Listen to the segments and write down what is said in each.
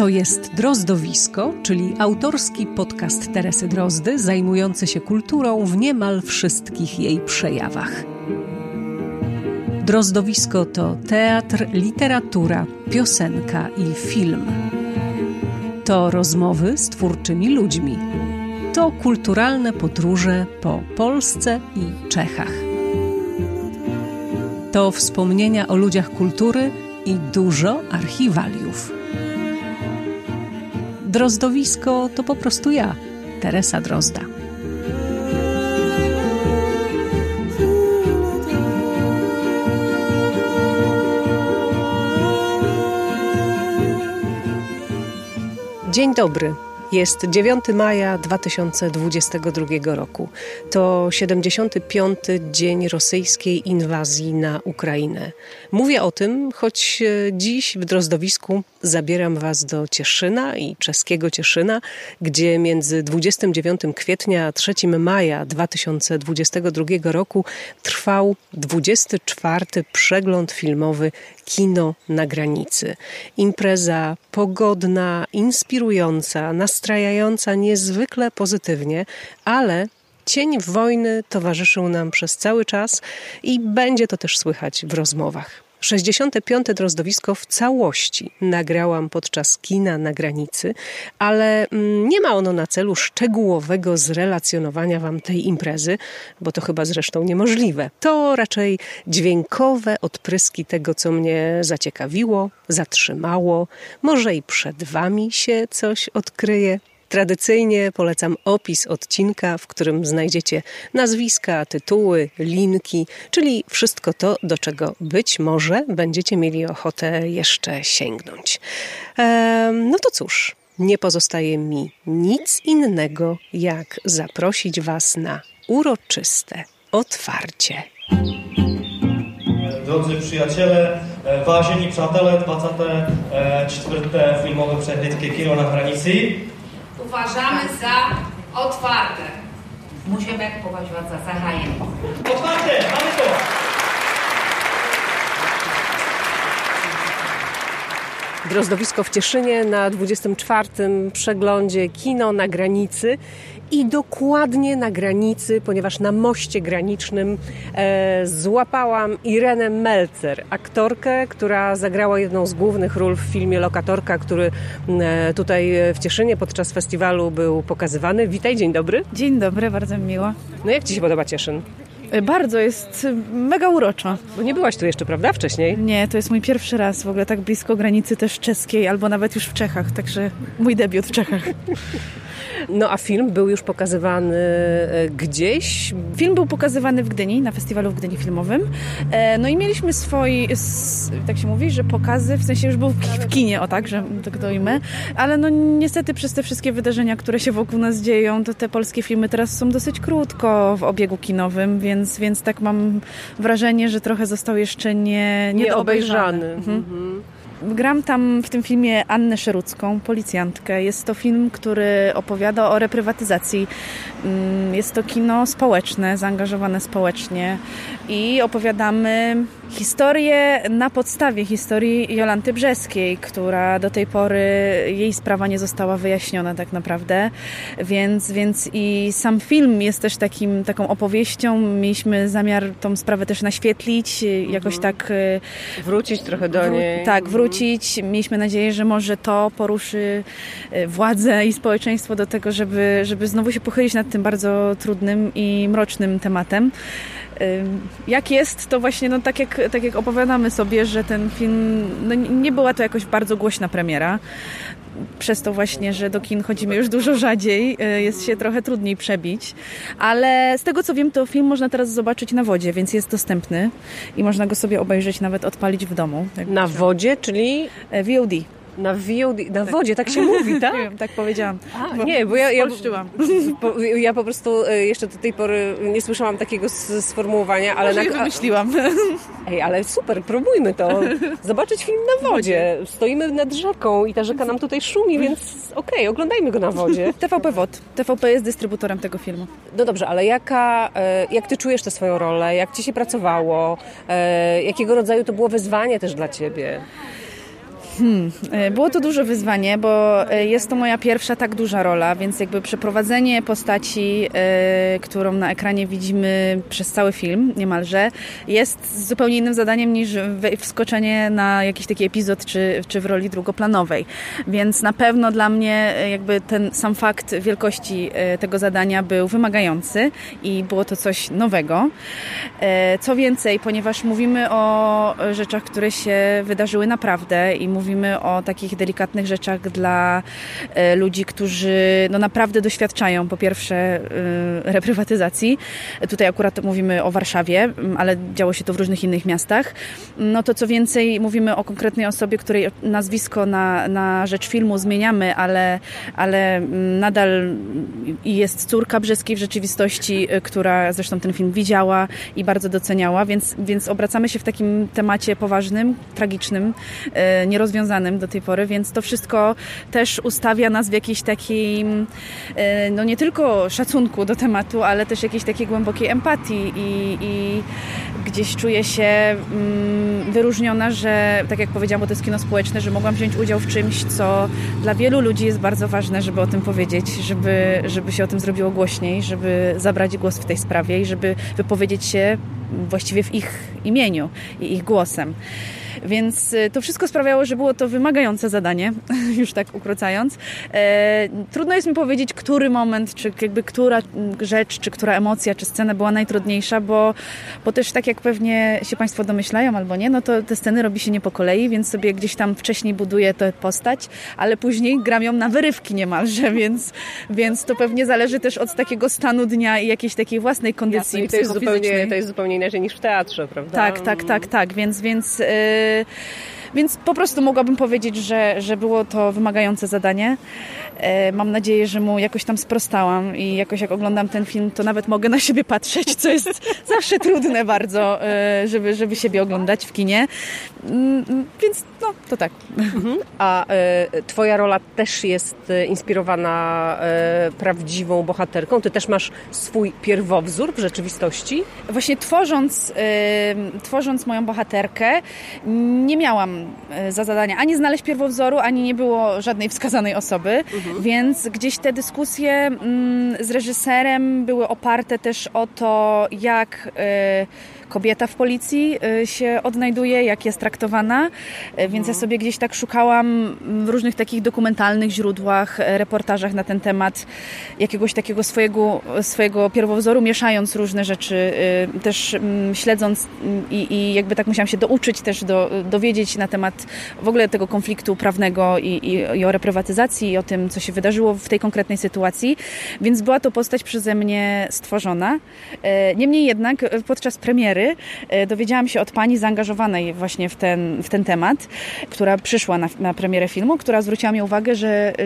To jest Drozdowisko, czyli autorski podcast Teresy Drozdy zajmujący się kulturą w niemal wszystkich jej przejawach. Drozdowisko to teatr, literatura, piosenka i film. To rozmowy z twórczymi ludźmi. To kulturalne podróże po Polsce i Czechach. To wspomnienia o ludziach kultury i dużo archiwaliów. Drozdowisko to po prostu ja, Teresa Drozda. Dzień dobry. Jest 9 maja 2022 roku. To 75. dzień rosyjskiej inwazji na Ukrainę. Mówię o tym, choć dziś w Drozdowisku zabieram Was do Cieszyna i czeskiego Cieszyna, gdzie między 29 kwietnia a 3 maja 2022 roku trwał 24. przegląd filmowy Kino na granicy. Impreza pogodna, inspirująca, nastrajająca niezwykle pozytywnie, ale cień wojny towarzyszył nam przez cały czas i będzie to też słychać w rozmowach. 65. Drozdowisko w całości nagrałam podczas Kina na granicy, ale nie ma ono na celu szczegółowego zrelacjonowania Wam tej imprezy, bo to chyba zresztą niemożliwe. To raczej dźwiękowe odpryski tego, co mnie zaciekawiło, zatrzymało. Może i przed Wami się coś odkryje. Tradycyjnie polecam opis odcinka, w którym znajdziecie nazwiska, tytuły, linki, czyli wszystko to, do czego być może będziecie mieli ochotę jeszcze sięgnąć. No to cóż, nie pozostaje mi nic innego, jak zaprosić Was na uroczyste otwarcie. Drodzy przyjaciele, ważeni przyjaciele, 24. filmowe przeglądki Kino na granicy. Uważamy za otwarte. Musimy uważać za zahájenie. Otwarte! Mamy to! Drozdowisko w Cieszynie na 24. przeglądzie Kino na granicy. I dokładnie na granicy, ponieważ na moście granicznym złapałam Irenę Melcer, aktorkę, która zagrała jedną z głównych ról w filmie Lokatorka, który tutaj w Cieszynie podczas festiwalu był pokazywany. Witaj, dzień dobry. Dzień dobry, bardzo mi miło. No jak Ci się podoba Cieszyn? Bardzo, jest mega uroczo. Bo nie byłaś tu jeszcze, prawda, wcześniej? Nie, to jest mój pierwszy raz w ogóle tak blisko granicy też czeskiej, albo nawet już w Czechach, także mój debiut w Czechach. No a film był już pokazywany gdzieś? Film był pokazywany w Gdyni, na festiwalu w Gdyni Filmowym. No i mieliśmy swoje, tak się mówi, że pokazy, w sensie już był w kinie, o tak, że tak dojmy. Ale no niestety przez te wszystkie wydarzenia, które się wokół nas dzieją, to te polskie filmy teraz są dosyć krótko w obiegu kinowym, więc tak mam wrażenie, że trochę został jeszcze nieobejrzany. Mhm. Gram tam w tym filmie Annę Szerucką, policjantkę. Jest to film, który opowiada o reprywatyzacji. Jest to kino społeczne, zaangażowane społecznie i opowiadamy historię na podstawie historii Jolanty Brzeskiej, która do tej pory, jej sprawa nie została wyjaśniona tak naprawdę, więc i sam film jest też taką opowieścią. Mieliśmy zamiar tą sprawę też naświetlić, jakoś tak... Wrócić trochę do niej. Tak, wrócić. Mieliśmy nadzieję, że może to poruszy władzę i społeczeństwo do tego, żeby znowu się pochylić nad tym bardzo trudnym i mrocznym tematem. Jak jest, to właśnie no, tak jak opowiadamy sobie, że ten film, no, nie była to jakoś bardzo głośna premiera. Przez to właśnie, że do kin chodzimy już dużo rzadziej, jest się trochę trudniej przebić. Ale z tego co wiem, to film można teraz zobaczyć na wodzie, więc jest dostępny i można go sobie obejrzeć, nawet odpalić w domu. Tak na myślę. Wodzie, czyli? VOD. Na VOD, na wodzie, tak się mówi, tak? Nie wiem, tak powiedziałam. Ja po prostu jeszcze do tej pory nie słyszałam takiego sformułowania, ale... Może je wymyśliłam. Ej, ale super, próbujmy to. Zobaczyć film na wodzie. Stoimy nad rzeką i ta rzeka nam tutaj szumi, więc okej, oglądajmy go na wodzie. TVP WOD. TVP jest dystrybutorem tego filmu. No dobrze, ale jak Ty czujesz tę swoją rolę? Jak Ci się pracowało? Jakiego rodzaju to było wyzwanie też dla Ciebie? Było to duże wyzwanie, bo jest to moja pierwsza tak duża rola, więc jakby przeprowadzenie postaci, którą na ekranie widzimy przez cały film niemalże, jest zupełnie innym zadaniem niż wskoczenie na jakiś taki epizod czy w roli drugoplanowej. Więc na pewno dla mnie jakby ten sam fakt wielkości tego zadania był wymagający i było to coś nowego. Co więcej, ponieważ mówimy o rzeczach, które się wydarzyły naprawdę i mówimy o takich delikatnych rzeczach dla ludzi, którzy no naprawdę doświadczają po pierwsze reprywatyzacji. Tutaj akurat mówimy o Warszawie, ale działo się to w różnych innych miastach. No to co więcej, mówimy o konkretnej osobie, której nazwisko na rzecz filmu zmieniamy, ale nadal jest córka Brzeskiej w rzeczywistości, która zresztą ten film widziała i bardzo doceniała, więc obracamy się w takim temacie poważnym, tragicznym, nierozwiązanym do tej pory, więc to wszystko też ustawia nas w jakiejś takiej, no nie tylko szacunku do tematu, ale też jakiejś takiej głębokiej empatii i gdzieś czuję się wyróżniona, że tak jak powiedziałam, bo to jest kino społeczne, że mogłam wziąć udział w czymś, co dla wielu ludzi jest bardzo ważne, żeby o tym powiedzieć, żeby się o tym zrobiło głośniej, żeby zabrać głos w tej sprawie i żeby wypowiedzieć się właściwie w ich imieniu i ich głosem. Więc to wszystko sprawiało, że było to wymagające zadanie, już tak ukrócając. Trudno jest mi powiedzieć, który moment, czy jakby która rzecz, czy która emocja, czy scena była najtrudniejsza, bo też tak jak pewnie się Państwo domyślają albo nie, no to te sceny robi się nie po kolei, więc sobie gdzieś tam wcześniej buduję tę postać, ale później gram ją na wyrywki niemalże, więc to pewnie zależy też od takiego stanu dnia i jakiejś takiej własnej kondycji psychofizycznej. To jest zupełnie inaczej niż w teatrze, prawda? Tak, więc po prostu mogłabym powiedzieć, że było to wymagające zadanie. Mam nadzieję, że mu jakoś tam sprostałam i jakoś jak oglądam ten film, to nawet mogę na siebie patrzeć, co jest zawsze trudne bardzo, żeby siebie oglądać w kinie. Więc no, to tak. A twoja rola też jest inspirowana prawdziwą bohaterką? Ty też masz swój pierwowzór w rzeczywistości? Właśnie tworząc moją bohaterkę, nie miałam za zadania ani znaleźć pierwowzoru, ani nie było żadnej wskazanej osoby, więc gdzieś te dyskusje z reżyserem były oparte też o to, jak kobieta w policji się odnajduje, jak jest traktowana, więc ja sobie gdzieś tak szukałam w różnych takich dokumentalnych źródłach, reportażach na ten temat jakiegoś takiego swojego pierwowzoru, mieszając różne rzeczy, też śledząc i jakby tak musiałam się douczyć też, dowiedzieć na temat w ogóle tego konfliktu prawnego i o reprywatyzacji, i o tym, co się wydarzyło w tej konkretnej sytuacji, więc była to postać przeze mnie stworzona. Niemniej jednak podczas premiery dowiedziałam się od pani zaangażowanej właśnie w ten temat, która przyszła na premierę filmu, która zwróciła mi uwagę,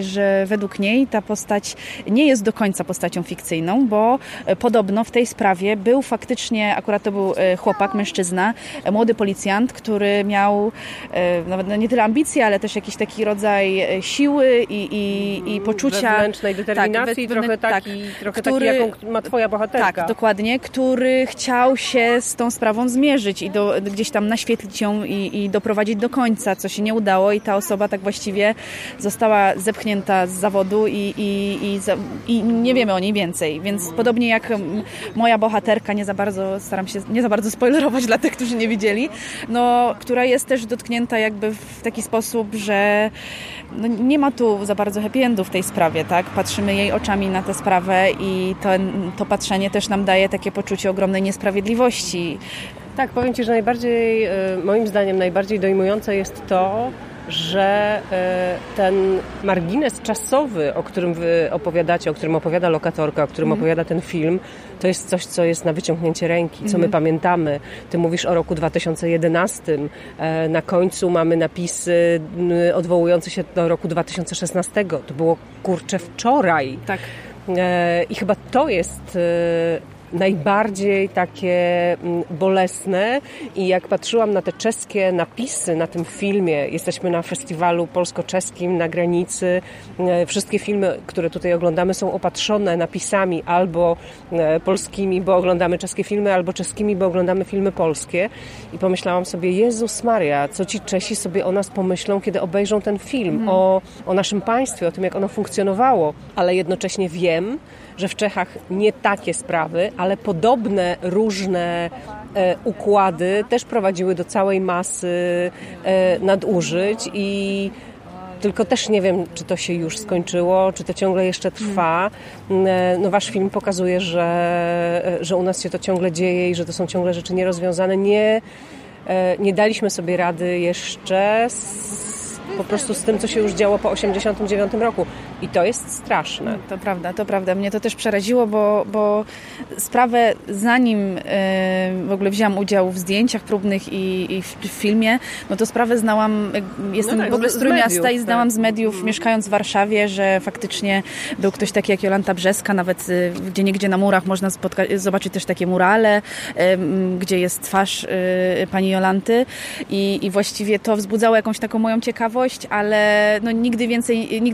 że według niej ta postać nie jest do końca postacią fikcyjną, bo podobno w tej sprawie był faktycznie, akurat to był chłopak, mężczyzna, młody policjant, który miał nawet nie tyle ambicje, ale też jakiś taki rodzaj siły i poczucia. Wewnętrznej determinacji, trochę taki, jaką ma twoja bohaterka. Tak, dokładnie, który chciał się z tą sprawą zmierzyć i gdzieś tam naświetlić ją i doprowadzić do końca, co się nie udało, i ta osoba tak właściwie została zepchnięta z zawodu i nie wiemy o niej więcej, więc podobnie jak moja bohaterka, staram się nie za bardzo spoilerować dla tych, którzy nie widzieli, no, która jest też dotknięta jakby w taki sposób, że no, nie ma tu za bardzo happy endu w tej sprawie, tak? Patrzymy jej oczami na tę sprawę i to patrzenie też nam daje takie poczucie ogromnej niesprawiedliwości. Tak, powiem Ci, że moim zdaniem najbardziej dojmujące jest to, że ten margines czasowy, o którym Wy opowiadacie, o którym opowiada Lokatorka, o którym opowiada ten film, to jest coś, co jest na wyciągnięcie ręki, co my pamiętamy. Ty mówisz o roku 2011. Na końcu mamy napisy odwołujące się do roku 2016. To było, kurczę, wczoraj. Tak. I chyba to jest najbardziej takie bolesne. I jak patrzyłam na te czeskie napisy na tym filmie, jesteśmy na festiwalu polsko-czeskim na granicy, wszystkie filmy, które tutaj oglądamy, są opatrzone napisami albo polskimi, bo oglądamy czeskie filmy, albo czeskimi, bo oglądamy filmy polskie. I pomyślałam sobie, Jezus Maria, co ci Czesi sobie o nas pomyślą, kiedy obejrzą ten film, o naszym państwie, o tym, jak ono funkcjonowało. Ale jednocześnie wiem, że w Czechach nie takie sprawy, ale podobne, różne układy też prowadziły do całej masy nadużyć i tylko też nie wiem, czy to się już skończyło, czy to ciągle jeszcze trwa. No wasz film pokazuje, że u nas się to ciągle dzieje i że to są ciągle rzeczy nierozwiązane. Nie daliśmy sobie rady jeszcze po prostu z tym, co się już działo po 89 roku. I to jest straszne. No, to prawda. Mnie to też przeraziło, bo sprawę, zanim w ogóle wzięłam udział w zdjęciach próbnych i w filmie, no to sprawę znałam, jestem w ogóle z Trójmiasta i znałam z mediów, mieszkając w Warszawie, że faktycznie był ktoś taki jak Jolanta Brzeska, nawet gdzie niegdzie na murach można zobaczyć też takie murale, gdzie jest twarz pani Jolanty i właściwie to wzbudzało jakąś taką moją ciekawość, ale no nigdy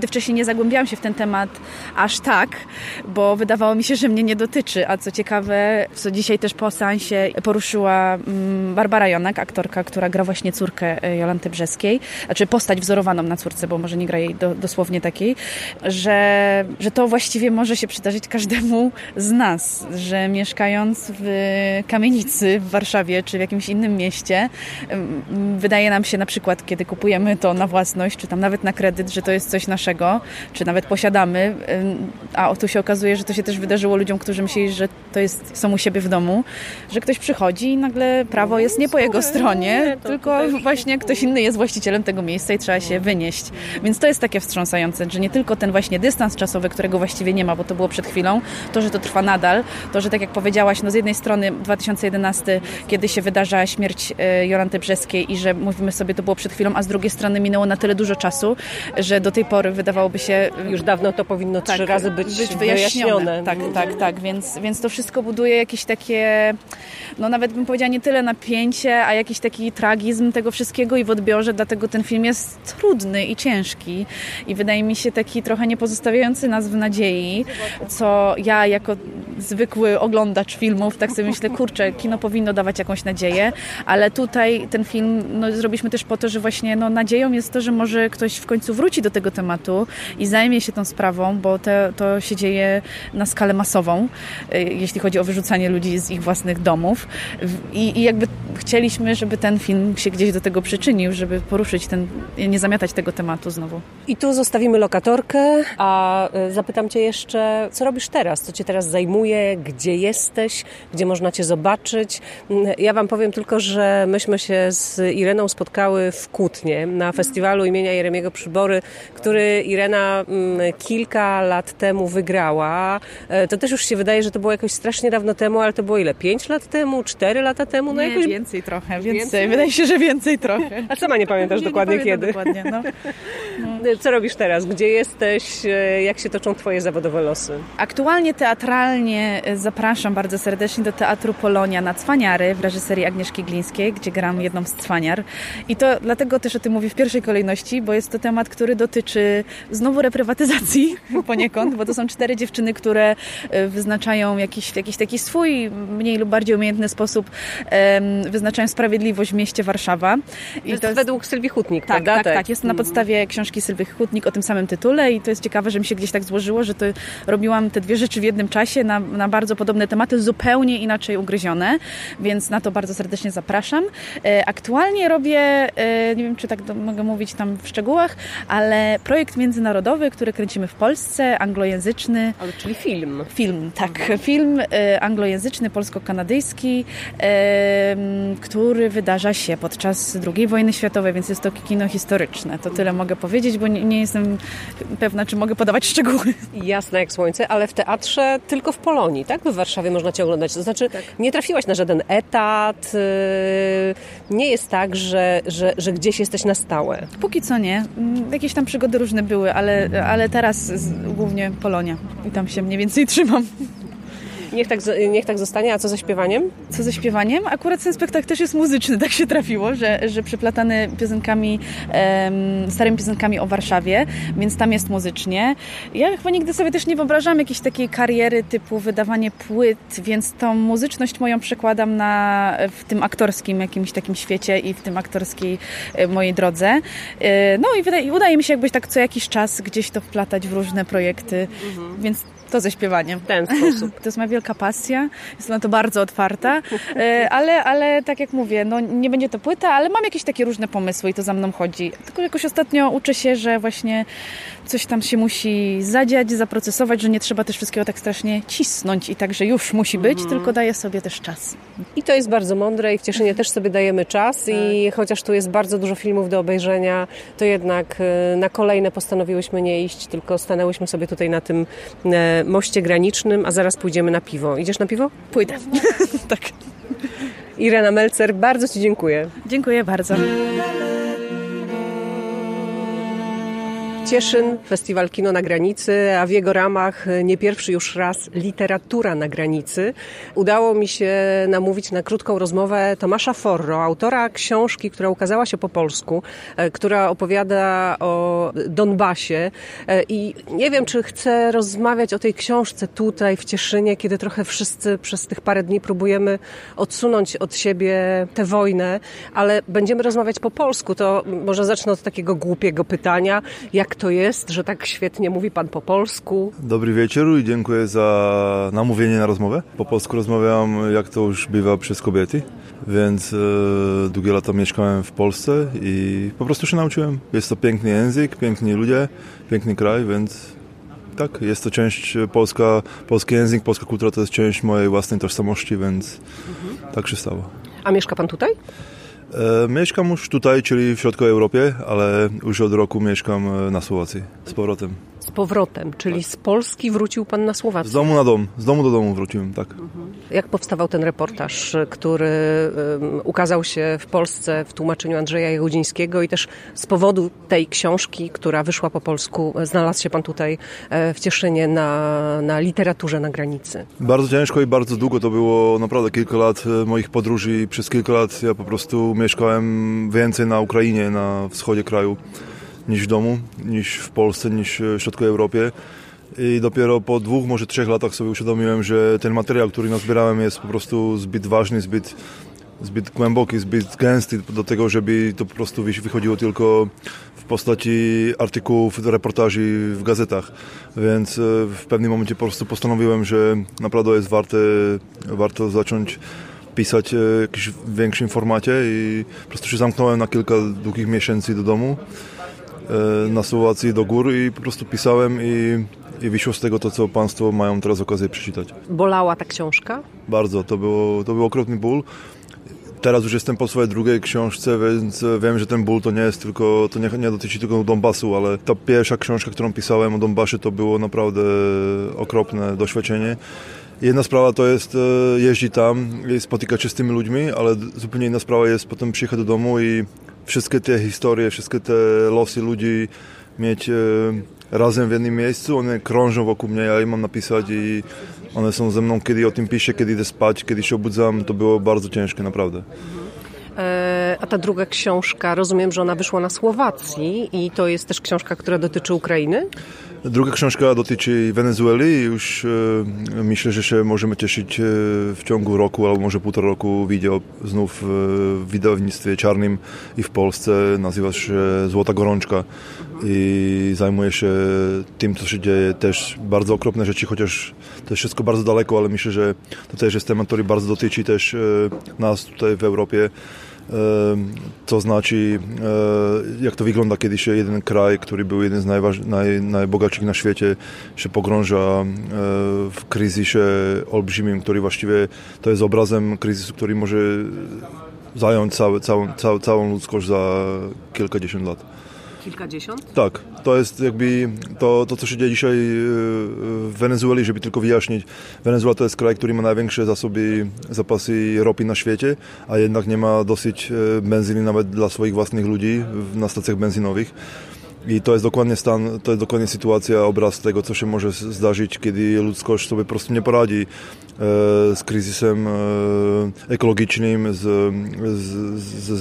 wcześniej nie zagłębiałam się w ten temat aż tak, bo wydawało mi się, że mnie nie dotyczy, a co ciekawe, co dzisiaj też po seansie poruszyła Barbara Jonak, aktorka, która gra właśnie córkę Jolanty Brzeskiej, znaczy postać wzorowaną na córce, bo może nie gra jej dosłownie takiej, że to właściwie może się przydarzyć każdemu z nas, że mieszkając w kamienicy w Warszawie czy w jakimś innym mieście, wydaje nam się na przykład, kiedy kupujemy to na własność, czy tam nawet na kredyt, że to jest coś naszego, czy nawet posiadamy, a tu się okazuje, że to się też wydarzyło ludziom, którzy myśleli, że to są u siebie w domu, że ktoś przychodzi i nagle prawo jest nie po jego stronie, tylko właśnie ktoś inny jest właścicielem tego miejsca i trzeba się wynieść. Więc to jest takie wstrząsające, że nie tylko ten właśnie dystans czasowy, którego właściwie nie ma, bo to było przed chwilą, to, że to trwa nadal, to, że tak jak powiedziałaś, no z jednej strony 2011, kiedy się wydarza śmierć Jolanty Brzeskiej i że mówimy sobie, to było przed chwilą, a z drugiej strony minęło na tyle dużo czasu, że do tej pory wydawałoby się... Już dawno to powinno 3 razy być wyjaśnione. Tak. Więc to wszystko buduje jakieś takie, no nawet bym powiedziała, nie tyle napięcie, a jakiś taki tragizm tego wszystkiego i w odbiorze, dlatego ten film jest trudny i ciężki i wydaje mi się taki trochę niepozostawiający nas w nadziei, co ja jako zwykły oglądacz filmów tak sobie myślę, kurczę, kino powinno dawać jakąś nadzieję, ale tutaj ten film zrobiliśmy też po to, że właśnie nadzieją jest to, że może ktoś w końcu wróci do tego tematu i zajmie się tą sprawą, bo to się dzieje na skalę masową, jeśli chodzi o wyrzucanie ludzi z ich własnych domów. I jakby chcieliśmy, żeby ten film się gdzieś do tego przyczynił, żeby poruszyć nie zamiatać tego tematu znowu. I tu zostawimy Lokatorkę, a zapytam Cię jeszcze, co robisz teraz? Co Cię teraz zajmuje? Gdzie jesteś? Gdzie można Cię zobaczyć? Ja Wam powiem tylko, że myśmy się z Ireną spotkały w Kutnie na festiwalu imienia Jeremiego Przybory, który Irena kilka lat temu wygrała. To też już się wydaje, że to było jakoś strasznie dawno temu, ale to było ile? 5 lat temu? 4 lata temu? No nie, jakoś... więcej trochę. Wydaje się, że więcej trochę. A sama nie pamiętasz dokładnie kiedy. Dokładnie, Co robisz teraz? Gdzie jesteś? Jak się toczą Twoje zawodowe losy? Aktualnie teatralnie zapraszam bardzo serdecznie do Teatru Polonia na Cwaniary w reżyserii Agnieszki Glińskiej, gdzie gram jedną z cwaniar. I to dlatego też o tym mówię w pierwszej kolejności, bo jest to temat, który dotyczy znowu reprywatyzacji poniekąd, bo to są 4 dziewczyny, które wyznaczają jakiś taki swój, mniej lub bardziej umiejętny sposób, wyznaczają sprawiedliwość w mieście Warszawa. I to jest według Sylwii Hutnik, prawda? Tak. Jest to na podstawie książki Sylwii Hutnik o tym samym tytule i to jest ciekawe, że mi się gdzieś tak złożyło, że to robiłam te 2 rzeczy w jednym czasie na bardzo podobne tematy, zupełnie inaczej ugryzione, więc na to bardzo serdecznie zapraszam. Aktualnie robię, nie wiem, czy tak mogę mówić tam w szczegółach, ale projekt międzynarodowy, który kręcimy w Polsce, anglojęzyczny. Ale czyli film. Film anglojęzyczny, polsko-kanadyjski, który wydarza się podczas II wojny światowej, więc jest to kino historyczne. To tyle mogę powiedzieć, bo nie jestem pewna, czy mogę podawać szczegóły. Jasne jak słońce, ale w teatrze tylko w Polonii, tak? W Warszawie można Cię oglądać. To znaczy, nie trafiłaś na żaden etat, nie jest tak, że gdzieś jesteś na stałe. Póki co nie. Jakieś tam przygody różne były, ale teraz głównie Polonia i tam się mniej więcej trzymam. Niech tak zostanie. A co ze śpiewaniem? Co ze śpiewaniem? Akurat ten spektakl też jest muzyczny, tak się trafiło, że przeplatany piosenkami, starymi piosenkami o Warszawie, więc tam jest muzycznie. Ja chyba nigdy sobie też nie wyobrażam jakiejś takiej kariery typu wydawanie płyt, więc tą muzyczność moją przekładam na, w tym aktorskim jakimś takim świecie i w tym aktorskiej mojej drodze. No i udaje mi się jakbyś tak co jakiś czas gdzieś to wplatać w różne projekty, więc to ze śpiewaniem. W ten sposób. To jest moja wielka pasja, jestem na to bardzo otwarta, ale tak jak mówię, no nie będzie to płyta, ale mam jakieś takie różne pomysły i to za mną chodzi. Tylko jakoś ostatnio uczę się, że właśnie coś tam się musi zadziać, zaprocesować, że nie trzeba też wszystkiego tak strasznie cisnąć i tak, że już musi być, tylko daję sobie też czas. I to jest bardzo mądre i w Cieszynie też sobie dajemy czas i chociaż tu jest bardzo dużo filmów do obejrzenia, to jednak na kolejne postanowiłyśmy nie iść, tylko stanęłyśmy sobie tutaj na tym moście granicznym, a zaraz pójdziemy na piwo. Idziesz na piwo? Pójdę. Tak. Irena Melcer, bardzo Ci dziękuję. Dziękuję bardzo. Cieszyn, Festiwal Kino na Granicy, a w jego ramach nie pierwszy już raz literatura na granicy. Udało mi się namówić na krótką rozmowę Tomáša Forró, autora książki, która ukazała się po polsku, która opowiada o Donbasie. I nie wiem, czy chcę rozmawiać o tej książce tutaj w Cieszynie, kiedy trochę wszyscy przez tych parę dni próbujemy odsunąć od siebie tę wojnę, ale będziemy rozmawiać po polsku. To może zacznę od takiego głupiego pytania. Jak to jest, że tak świetnie mówi Pan po polsku? Dobry wieczór i dziękuję za namówienie na rozmowę. Po polsku rozmawiam, jak to już bywa, przez kobiety, więc długie lata mieszkałem w Polsce i po prostu się nauczyłem. Jest to piękny język, piękni ludzie, piękny kraj, więc tak, jest to część polska, polski język, polska kultura to jest część mojej własnej tożsamości, więc tak się stało. A mieszka Pan tutaj? Mieszkam już tutaj, czyli w środku Europie, ale już od roku mieszkam na Słowacji, z powrotem. Z powrotem, czyli tak. Z Polski wrócił Pan na Słowację? Z domu na dom, z domu do domu wróciłem, tak. Jak powstawał ten reportaż, który ukazał się w Polsce w tłumaczeniu Andrzeja Jagodzińskiego i też z powodu tej książki, która wyszła po polsku, znalazł się Pan tutaj w Cieszynie na literaturze na granicy? Bardzo ciężko i bardzo długo, to było naprawdę kilka lat moich podróży. Przez kilka lat ja po prostu mieszkałem więcej na Ukrainie, na wschodzie kraju, niż w domu, niż w Polsce, niż w środku Europie. I dopiero po 2, może 3 latach sobie uświadomiłem, że ten materiał, który nazbierałem, jest po prostu zbyt ważny, zbyt głęboki, zbyt gęsty do tego, żeby to po prostu wychodziło tylko w postaci artykułów, reportaży w gazetach. Więc w pewnym momencie po prostu postanowiłem, że naprawdę jest warto zacząć pisać w jakimś większym formacie i po prostu się zamknąłem na kilka długich miesięcy do domu, na Słowacji do gór i po prostu pisałem i wyszło z tego to, co Państwo mają teraz okazję przeczytać. Bolała ta książka? Bardzo, to był okropny ból. Teraz już jestem po swojej drugiej książce, więc wiem, że ten ból to nie jest tylko, to nie dotyczy tylko Donbasu, ale ta pierwsza książka, którą pisałem o Donbasie, to było naprawdę okropne doświadczenie. Jedna sprawa to jest jeździć tam i spotykać się z tymi ludźmi, ale zupełnie inna sprawa jest potem przyjechać do domu i wszystkie te historie, wszystkie te losy ludzi mieć razem w jednym miejscu, one krążą wokół mnie, ja je mam napisać i one są ze mną, kiedy o tym piszę, kiedy idę spać, kiedy się obudzam, to było bardzo ciężkie, naprawdę. A ta druga książka, rozumiem, że ona wyszła na Słowacji i to jest też książka, która dotyczy Ukrainy? Druga książka dotyczy Wenezueli i już myślę, że się możemy cieszyć w ciągu roku albo może 1,5 roku wideo znów w wydawnictwie czarnym i w Polsce. Nazywa się Złota Gorączka i zajmuje się tym, co się dzieje. Też bardzo okropne rzeczy, chociaż to jest wszystko bardzo daleko, ale myślę, że to też jest temat, który bardzo dotyczy też nas tutaj w Europie. To znaczy, jak to wygląda, kiedy się jeden kraj, który był jeden z najbogatszych na świecie, się pogrąża w kryzysie olbrzymim, który właściwie to jest obrazem kryzysu, który może zająć całą ludzkość za kilkadziesiąt lat. Kilkadziesiąt? Tak. To jest jakby to, co się dzieje dzisiaj w Wenezueli, żeby tylko wyjaśnić. Wenezuela to jest kraj, który ma największe zapasy ropy na świecie, a jednak nie ma dosyć benzyny nawet dla swoich własnych ludzi na stacjach benzynowych. I to jest dokładnie stan, to jest dokładnie sytuacja, obraz tego, co się może zdarzyć, kiedy ludzkość sobie po prostu nie poradzi z kryzysem ekologicznym, ze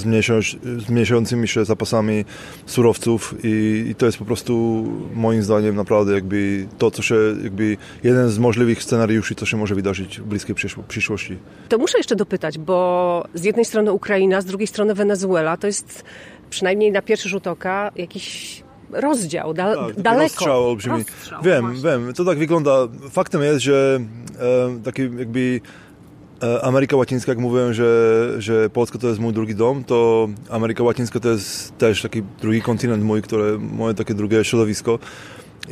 zmniejszającymi się zapasami surowców i to jest po prostu moim zdaniem naprawdę jakby to, co się jakby jeden z możliwych scenariuszy, co się może wydarzyć w bliskiej przyszłości. To muszę jeszcze dopytać, bo z jednej strony Ukraina, z drugiej strony Wenezuela, to jest przynajmniej na pierwszy rzut oka jakiś rozdział, daleko. Rozstrzał olbrzymi. Rozstrzał, wiem, to tak wygląda. Faktem jest, że taki jakby Ameryka Łacińska, jak mówiłem, że Polska to jest mój drugi dom, to Ameryka Łacińska to jest też taki drugi kontynent mój, które moje takie drugie środowisko.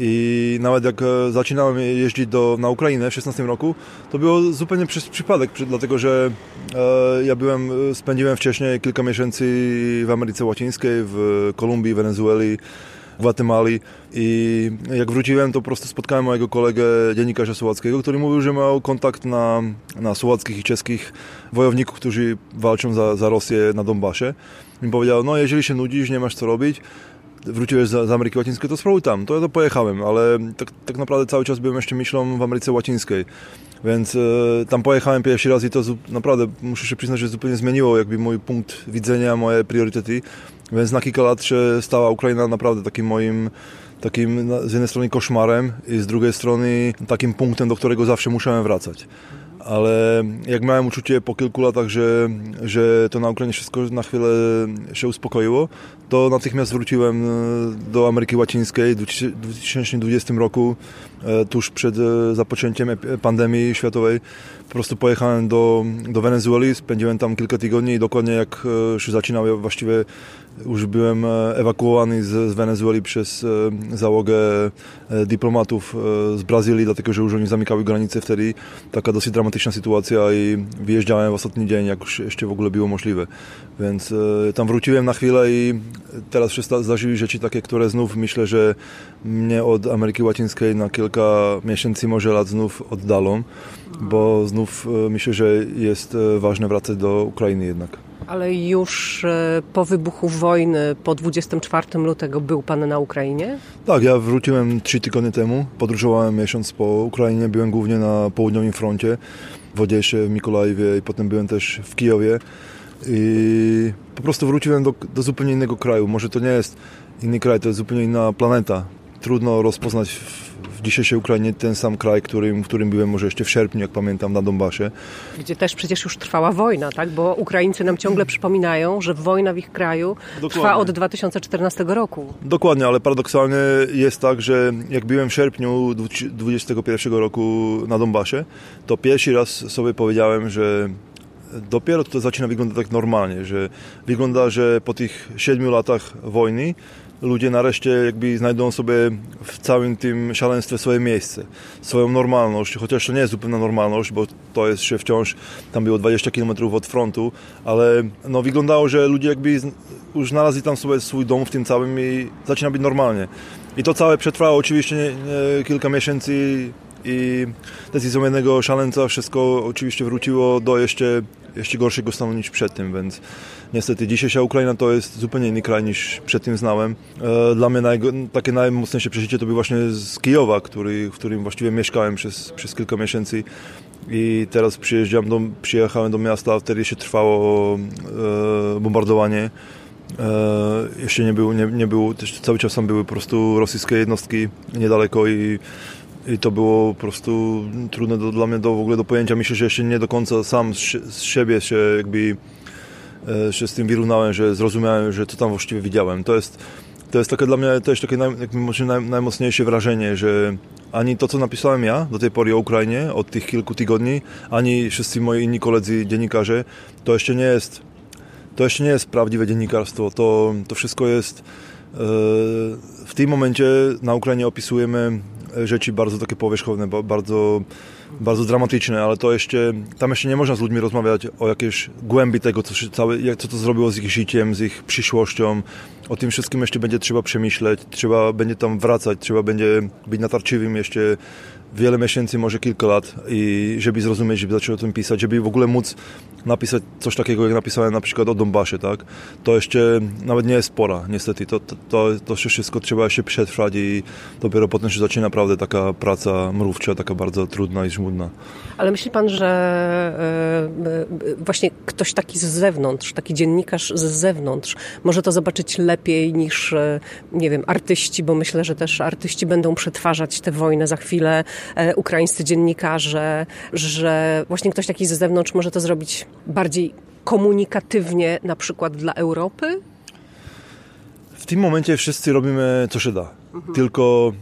I nawet jak zaczynałem jeździć na Ukrainę w 16 roku, to było zupełnie przez przypadek, dlatego że ja spędziłem wcześniej kilka miesięcy w Ameryce Łacińskiej, w Kolumbii, Wenezueli, Gwatemali i jak wróciłem, to po prostu spotkałem mojego kolegę, dziennikarza słowackiego, który mówił, że miał kontakt na słowackich i czeskich wojowników, którzy walczą za Rosję na Donbasie. I powiedział, no jeżeli się nudzisz, nie masz co robić, wróciłeś z Ameryki Łacińskiej, to spróbuj tam. To ja to pojechałem, ale tak naprawdę cały czas byłem jeszcze myślą w Ameryce Łacińskiej. Więc tam pojechałem pierwszy raz i to naprawdę, muszę się przyznać, że zupełnie zmieniło jakby mój punkt widzenia, moje priorytety. Więc na kilka lat się stała Ukraina naprawdę takim moim, takim z jednej strony koszmarem i z drugiej strony takim punktem, do którego zawsze musiałem wracać. Ale jak miałem uczucie po kilku latach, że to na Ukrainie wszystko na chwilę się uspokoiło, to natychmiast wróciłem do Ameryki Łacińskiej w 2020 roku, tuż przed zapoczęciem pandemii światowej. Po prostu pojechałem do Wenezueli, spędziłem tam kilka tygodni i dokładnie jak się zaczynał, ja właściwie już byłem ewakuowany z Wenezueli przez załogę dyplomatów z Brazylii, dlatego że już oni zamykały granice wtedy. Taka dosyć dramatyczna sytuacja i wyjeżdżałem w ostatni dzień, jak już jeszcze w ogóle było możliwe. Więc tam wróciłem na chwilę i teraz się zdarzyły rzeczy takie, które znów myślę, że mnie od Ameryki Łacińskiej na kilka miesięcy, może lat znów oddalą, bo znów myślę, że jest ważne wracać do Ukrainy jednak. Ale już po wybuchu wojny, po 24 lutego był Pan na Ukrainie? Tak, ja wróciłem 3 tygodnie temu, podróżowałem miesiąc po Ukrainie, byłem głównie na południowym froncie, w Odessie, w Mikołajewie i potem byłem też w Kijowie i po prostu wróciłem do zupełnie innego kraju. Może to nie jest inny kraj, to jest zupełnie inna planeta. Trudno rozpoznać w dzisiejszej Ukrainie ten sam kraj, w którym byłem może jeszcze w sierpniu, jak pamiętam, na Donbasie. Gdzie też przecież już trwała wojna, tak? Bo Ukraińcy nam ciągle przypominają, że wojna w ich kraju trwa od 2014 roku. Dokładnie, ale paradoksalnie jest tak, że jak byłem w sierpniu 2021 roku na Donbasie, to pierwszy raz sobie powiedziałem, że dopiero to zaczyna wyglądać tak normalnie, że wygląda, że po tych 7 latach wojny ludzie nareszcie jakby znajdą sobie w całym tym szaleństwie swoje miejsce, swoją normalność, chociaż to nie jest zupełna normalność, bo to jest się wciąż, tam było 20 km od frontu, ale no wyglądało, że ludzie jakby już znalazli tam sobie swój dom w tym całym i zaczyna być normalnie. I to całe przetrwało oczywiście kilka miesięcy i decyzją jednego szaleńca wszystko oczywiście wróciło do jeszcze gorszego stanu niż przed tym, więc niestety dzisiejsza Ukraina to jest zupełnie inny kraj niż przed tym znałem. Dla mnie takie najmocniejsze przeżycie to był właśnie z Kijowa, w którym właściwie mieszkałem przez kilka miesięcy i teraz przyjechałem do miasta, wtedy jeszcze trwało bombardowanie. Jeszcze nie było, też cały czas tam były po prostu rosyjskie jednostki niedaleko i to było po prostu trudne dla mnie w ogóle do pojęcia. Myślę, że jeszcze nie do końca sam z siebie się jakby się z tym wyrównałem, że zrozumiałem, że co tam właściwie widziałem. To jest takie dla mnie też takie najmocniejsze wrażenie, że ani to, co napisałem ja do tej pory o Ukrainie od tych kilku tygodni, ani wszyscy moi inni koledzy dziennikarze, to jeszcze nie jest prawdziwe dziennikarstwo. To wszystko jest... W tym momencie na Ukrainie opisujemy rzeczy bardzo takie powierzchowne, bardzo bardzo dramatyczne, ale to jeszcze, tam jeszcze nie można z ludźmi rozmawiać o jakiejś głębi tego, co to zrobiło z ich życiem, z ich przyszłością. O tym wszystkim jeszcze będzie trzeba przemyśleć, trzeba będzie tam wracać, trzeba będzie być natarczywym jeszcze wiele miesięcy, może kilka lat, i żeby zrozumieć, żeby zacząć o tym pisać, żeby w ogóle móc napisać coś takiego, jak napisałem na przykład o Donbasie, tak? To jeszcze nawet nie jest pora, niestety. To wszystko trzeba się przetrwać i dopiero potem się zaczyna naprawdę taka praca mrówcza, taka bardzo trudna i żmudna. Ale myśli pan, że właśnie ktoś taki z zewnątrz, taki dziennikarz z zewnątrz może to zobaczyć lepiej niż, nie wiem, artyści, bo myślę, że też artyści będą przetwarzać tę wojnę za chwilę, ukraińscy dziennikarze, że właśnie ktoś taki z zewnątrz może to zrobić bardziej komunikatywnie, na przykład dla Europy? W tym momencie wszyscy robimy, co się da. Tylko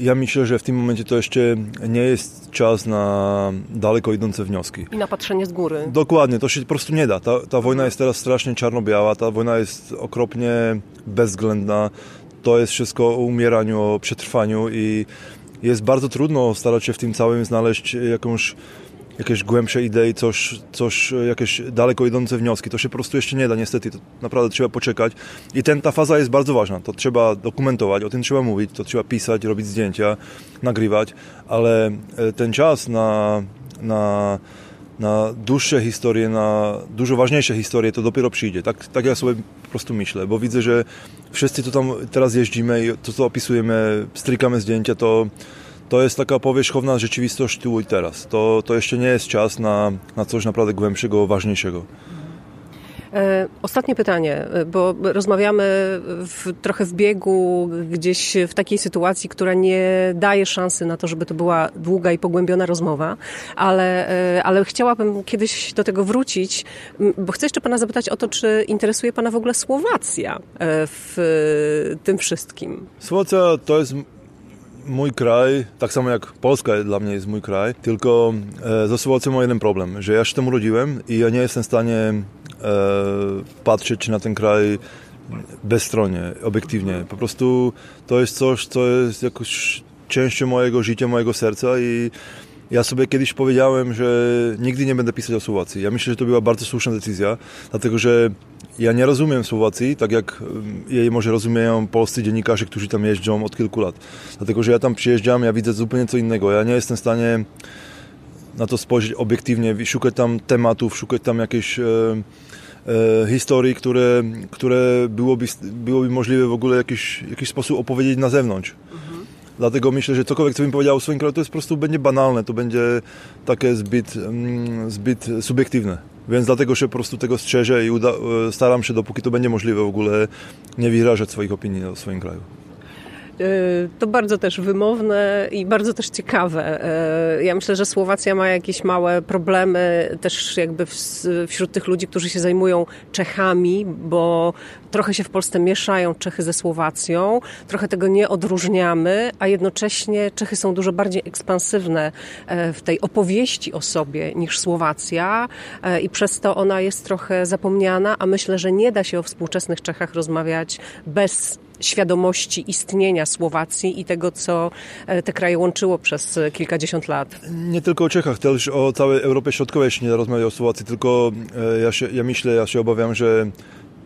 ja myślę, że w tym momencie to jeszcze nie jest czas na daleko idące wnioski. I na patrzenie z góry. Dokładnie, to się po prostu nie da. Ta wojna jest teraz strasznie czarno-biała, ta wojna jest okropnie bezwzględna. To jest wszystko o umieraniu, o przetrwaniu i jest bardzo trudno starać się w tym całym znaleźć jakieś głębsze idei, jakieś daleko idące wnioski. To się po prostu jeszcze nie da, niestety. To naprawdę trzeba poczekać. I ta faza jest bardzo ważna. To trzeba dokumentować, o tym trzeba mówić, to trzeba pisać, robić zdjęcia, nagrywać, ale ten czas na dłuższe historie, na dużo ważniejsze historie, to dopiero przyjdzie. Tak ja sobie po prostu myślę, bo widzę, że wszyscy tu tam teraz jeździmy i to, co opisujemy, strykamy zdjęcia, to jest taka powierzchowna rzeczywistość tu i teraz. To jeszcze nie jest czas na coś naprawdę głębszego, ważniejszego. Ostatnie pytanie, bo rozmawiamy trochę w biegu, gdzieś w takiej sytuacji, która nie daje szansy na to, żeby to była długa i pogłębiona rozmowa, ale chciałabym kiedyś do tego wrócić, bo chcę jeszcze pana zapytać o to, czy interesuje pana w ogóle Słowacja w tym wszystkim. Słowacja to jest mój kraj, tak samo jak Polska dla mnie jest mój kraj, tylko ze Słowacją ma jeden problem, że ja się tam urodziłem i ja nie jestem w stanie patrzeć na ten kraj bezstronnie, obiektywnie. Po prostu to jest coś, co jest jakąś częścią mojego życia, mojego serca i ja sobie kiedyś powiedziałem, że nigdy nie będę pisać o Słowacji. Ja myślę, że to była bardzo słuszna decyzja, dlatego że ja nie rozumiem Słowacji, tak jak jej może rozumieją polscy dziennikarze, którzy tam jeżdżą od kilku lat. Dlatego że ja tam przyjeżdżam, ja widzę zupełnie co innego. Ja nie jestem w stanie na to spojrzeć obiektywnie, szukać tam tematów, szukać tam jakiejś historii, które byłoby możliwe w ogóle w jakiś sposób opowiedzieć na zewnątrz. Dlatego myślę, że cokolwiek, co bym powiedział o swoim kraju, to jest po prostu będzie banalne, to będzie takie zbyt subiektywne. Więc dlatego się po prostu tego strzeżę i staram się, dopóki to będzie możliwe w ogóle, nie wyrażać swoich opinii o swoim kraju. To bardzo też wymowne i bardzo też ciekawe. Ja myślę, że Słowacja ma jakieś małe problemy też jakby wśród tych ludzi, którzy się zajmują Czechami, bo trochę się w Polsce mieszają Czechy ze Słowacją, trochę tego nie odróżniamy, a jednocześnie Czechy są dużo bardziej ekspansywne w tej opowieści o sobie niż Słowacja i przez to ona jest trochę zapomniana, a myślę, że nie da się o współczesnych Czechach rozmawiać bez świadomości istnienia Słowacji i tego, co te kraje łączyło przez kilkadziesiąt lat. Nie tylko o Czechach, też o całej Europie Środkowej się nie rozmawia o Słowacji, tylko ja się obawiam, że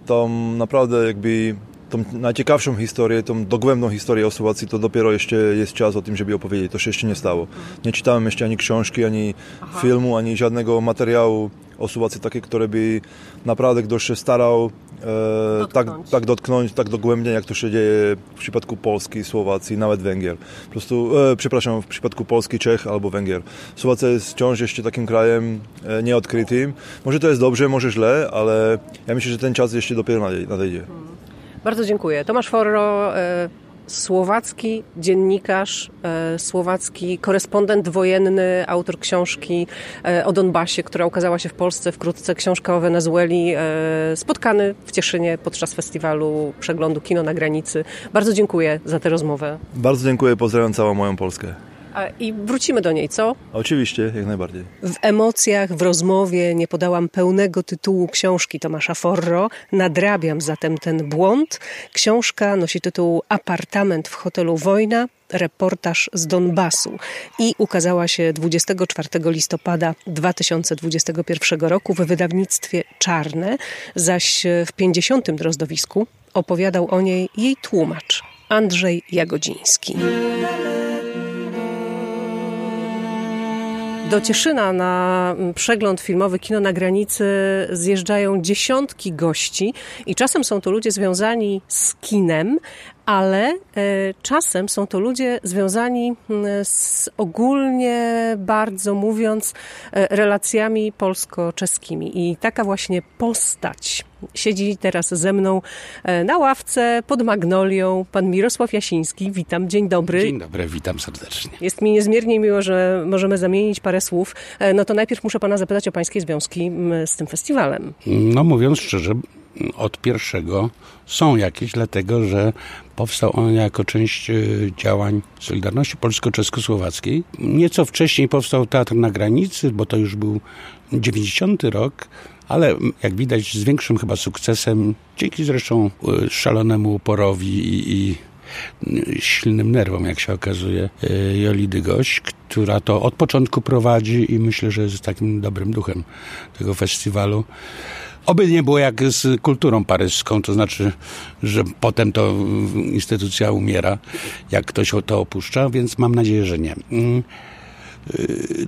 tam naprawdę jakby tą najciekawszą historię, tą dogłębną historię o Słowacji, to dopiero jeszcze jest czas o tym, żeby opowiedzieć. To się jeszcze nie stało. Nie czytałem jeszcze ani książki, ani filmu, ani żadnego materiału o Słowacji takiej, które by naprawdę ktoś się starał dotknąć, tak dogłębnie, jak to się dzieje w przypadku Polski, Słowacji, nawet Węgier. Po prostu, przepraszam, w przypadku Polski, Czech albo Węgier. Słowacja jest wciąż jeszcze takim krajem nieodkrytym. Może to jest dobrze, może źle, ale ja myślę, że ten czas jeszcze dopiero nadejdzie. Bardzo dziękuję. Tomáš Forró, słowacki dziennikarz, słowacki korespondent wojenny, autor książki o Donbasie, która ukazała się w Polsce, wkrótce książka o Wenezueli, spotkany w Cieszynie podczas festiwalu przeglądu Kino na granicy. Bardzo dziękuję za tę rozmowę. Bardzo dziękuję, pozdrawiam całą moją Polskę. I wrócimy do niej, co? Oczywiście, jak najbardziej. W emocjach, w rozmowie nie podałam pełnego tytułu książki Tomasza Forró. Nadrabiam zatem ten błąd. Książka nosi tytuł Apartament w hotelu Wojna. reportaż z Donbasu i ukazała się 24 listopada 2021 roku w wydawnictwie Czarne, zaś w 50. Drozdowisku opowiadał o niej jej tłumacz Andrzej Jagodziński. Do Cieszyna na przegląd filmowy Kino na granicy zjeżdżają dziesiątki gości i czasem są to ludzie związani z kinem, ale czasem są to ludzie związani z ogólnie, bardzo mówiąc, relacjami polsko-czeskimi. I taka właśnie postać siedzi teraz ze mną na ławce pod magnolią, pan Mirosław Jasiński. Witam, dzień dobry. Dzień dobry, witam serdecznie. Jest mi niezmiernie miło, że możemy zamienić parę słów. No to najpierw muszę pana zapytać o pańskie związki z tym festiwalem. No mówiąc szczerze, od pierwszego są jakieś, dlatego że powstał on jako część działań Solidarności Polsko-Czesko-Słowackiej. Nieco wcześniej powstał Teatr na granicy, bo to już był 90. rok, ale jak widać z większym chyba sukcesem, dzięki zresztą szalonemu uporowi i silnym nerwom, jak się okazuje, Jolidy Goś, która to od początku prowadzi i myślę, że jest takim dobrym duchem tego festiwalu. Oby nie było jak z kulturą paryską, to znaczy, że potem to instytucja umiera, jak ktoś to opuszcza, więc mam nadzieję, że nie.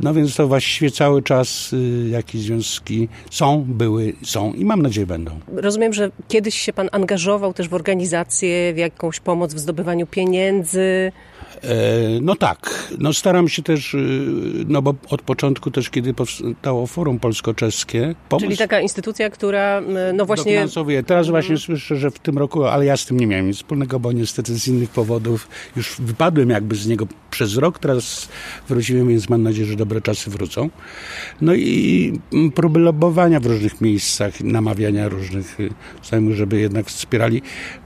No więc to właściwie cały czas jakieś związki są, były, są i mam nadzieję będą. Rozumiem, że kiedyś się pan angażował też w organizację, w jakąś pomoc w zdobywaniu pieniędzy. No tak, no staram się też, no bo od początku też, kiedy powstało Forum Polsko-Czeskie. Czyli taka instytucja, która no właśnie... Dofinansowuje. Teraz właśnie słyszę, że w tym roku, ale ja z tym nie miałem nic wspólnego, bo niestety z innych powodów już wypadłem jakby z niego przez rok, teraz wróciłem, więc mam nadzieję, że dobre czasy wrócą. No i próby lobowania w różnych miejscach, namawiania różnych znajomych, żeby jednak wspierali.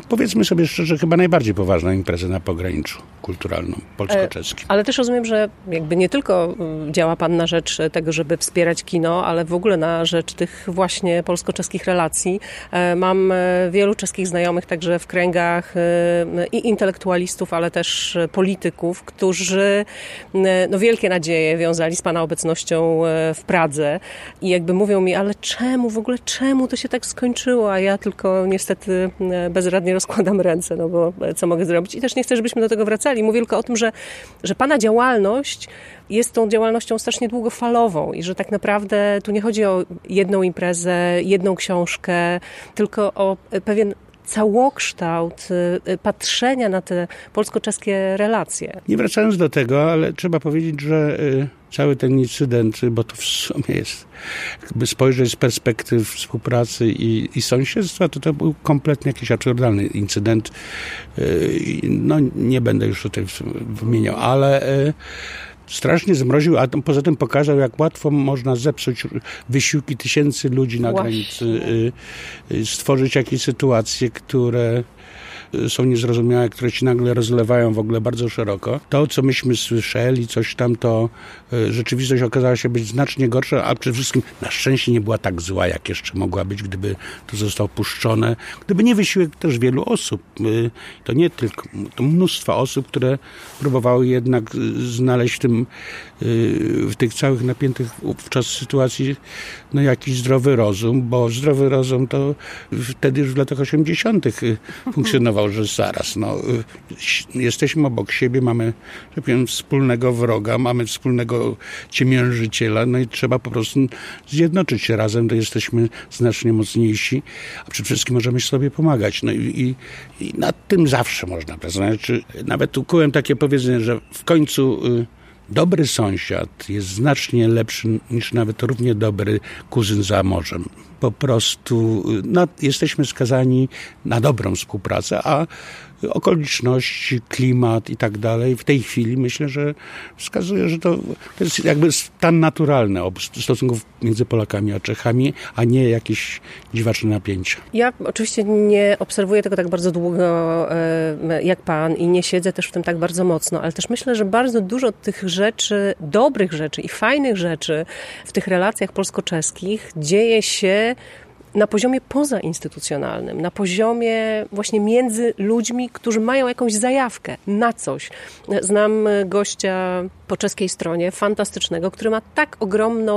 Powiedzmy sobie szczerze, chyba najbardziej poważna impreza na pograniczu kulturalną, polsko-czeskim. Ale też rozumiem, że jakby nie tylko działa pan na rzecz tego, żeby wspierać kino, ale w ogóle na rzecz tych właśnie polsko-czeskich relacji. Mam wielu czeskich znajomych także w kręgach i intelektualistów, ale też polityków, którzy no wielkie nadzieje wiązali z pana obecnością w Pradze i jakby mówią mi, ale czemu, w ogóle czemu to się tak skończyło, a ja tylko niestety bezradnie rozkładam ręce, no bo co mogę zrobić i też nie chcę, żebyśmy do tego wracali. Mówię tylko o tym, że pana działalność jest tą działalnością strasznie długofalową i że tak naprawdę tu nie chodzi o jedną imprezę, jedną książkę, tylko o pewien całokształt patrzenia na te polsko-czeskie relacje. Nie wracając do tego, ale trzeba powiedzieć, że cały ten incydent, bo to w sumie jest, jakby spojrzeć z perspektyw współpracy i sąsiedztwa, to był kompletnie jakiś absurdalny incydent. No nie będę już tutaj wymieniał, ale strasznie zmroził, a poza tym pokazał, jak łatwo można zepsuć wysiłki tysięcy ludzi na granicy, stworzyć jakieś sytuacje, które są niezrozumiałe, które się nagle rozlewają w ogóle bardzo szeroko. To, co myśmy słyszeli, coś tam, to rzeczywistość okazała się być znacznie gorsza, a przede wszystkim na szczęście nie była tak zła, jak jeszcze mogła być, gdyby to zostało puszczone. Gdyby nie wysiłek też wielu osób, to nie tylko, to mnóstwo osób, które próbowały jednak znaleźć w tych całych napiętych wówczas sytuacji no jakiś zdrowy rozum, bo zdrowy rozum to wtedy już w latach 80. funkcjonował, że zaraz, no, jesteśmy obok siebie, mamy, że powiem, wspólnego wroga, mamy wspólnego ciemiężyciela, no i trzeba po prostu zjednoczyć się razem, to jesteśmy znacznie mocniejsi, a przede wszystkim możemy sobie pomagać. No i nad tym zawsze można pracować. Nawet ukułem takie powiedzenie, że w końcu dobry sąsiad jest znacznie lepszy niż nawet równie dobry kuzyn za morzem. Po prostu jesteśmy skazani na dobrą współpracę, a okoliczności, klimat i tak dalej w tej chwili myślę, że wskazuje, że to jest jakby stan naturalny stosunków między Polakami a Czechami, a nie jakieś dziwaczne napięcia. Ja oczywiście nie obserwuję tego tak bardzo długo jak pan i nie siedzę też w tym tak bardzo mocno, ale też myślę, że bardzo dużo tych rzeczy, dobrych rzeczy i fajnych rzeczy w tych relacjach polsko-czeskich dzieje się na poziomie pozainstytucjonalnym, na poziomie właśnie między ludźmi, którzy mają jakąś zajawkę na coś. Znam gościa po czeskiej stronie, fantastycznego, który ma tak ogromną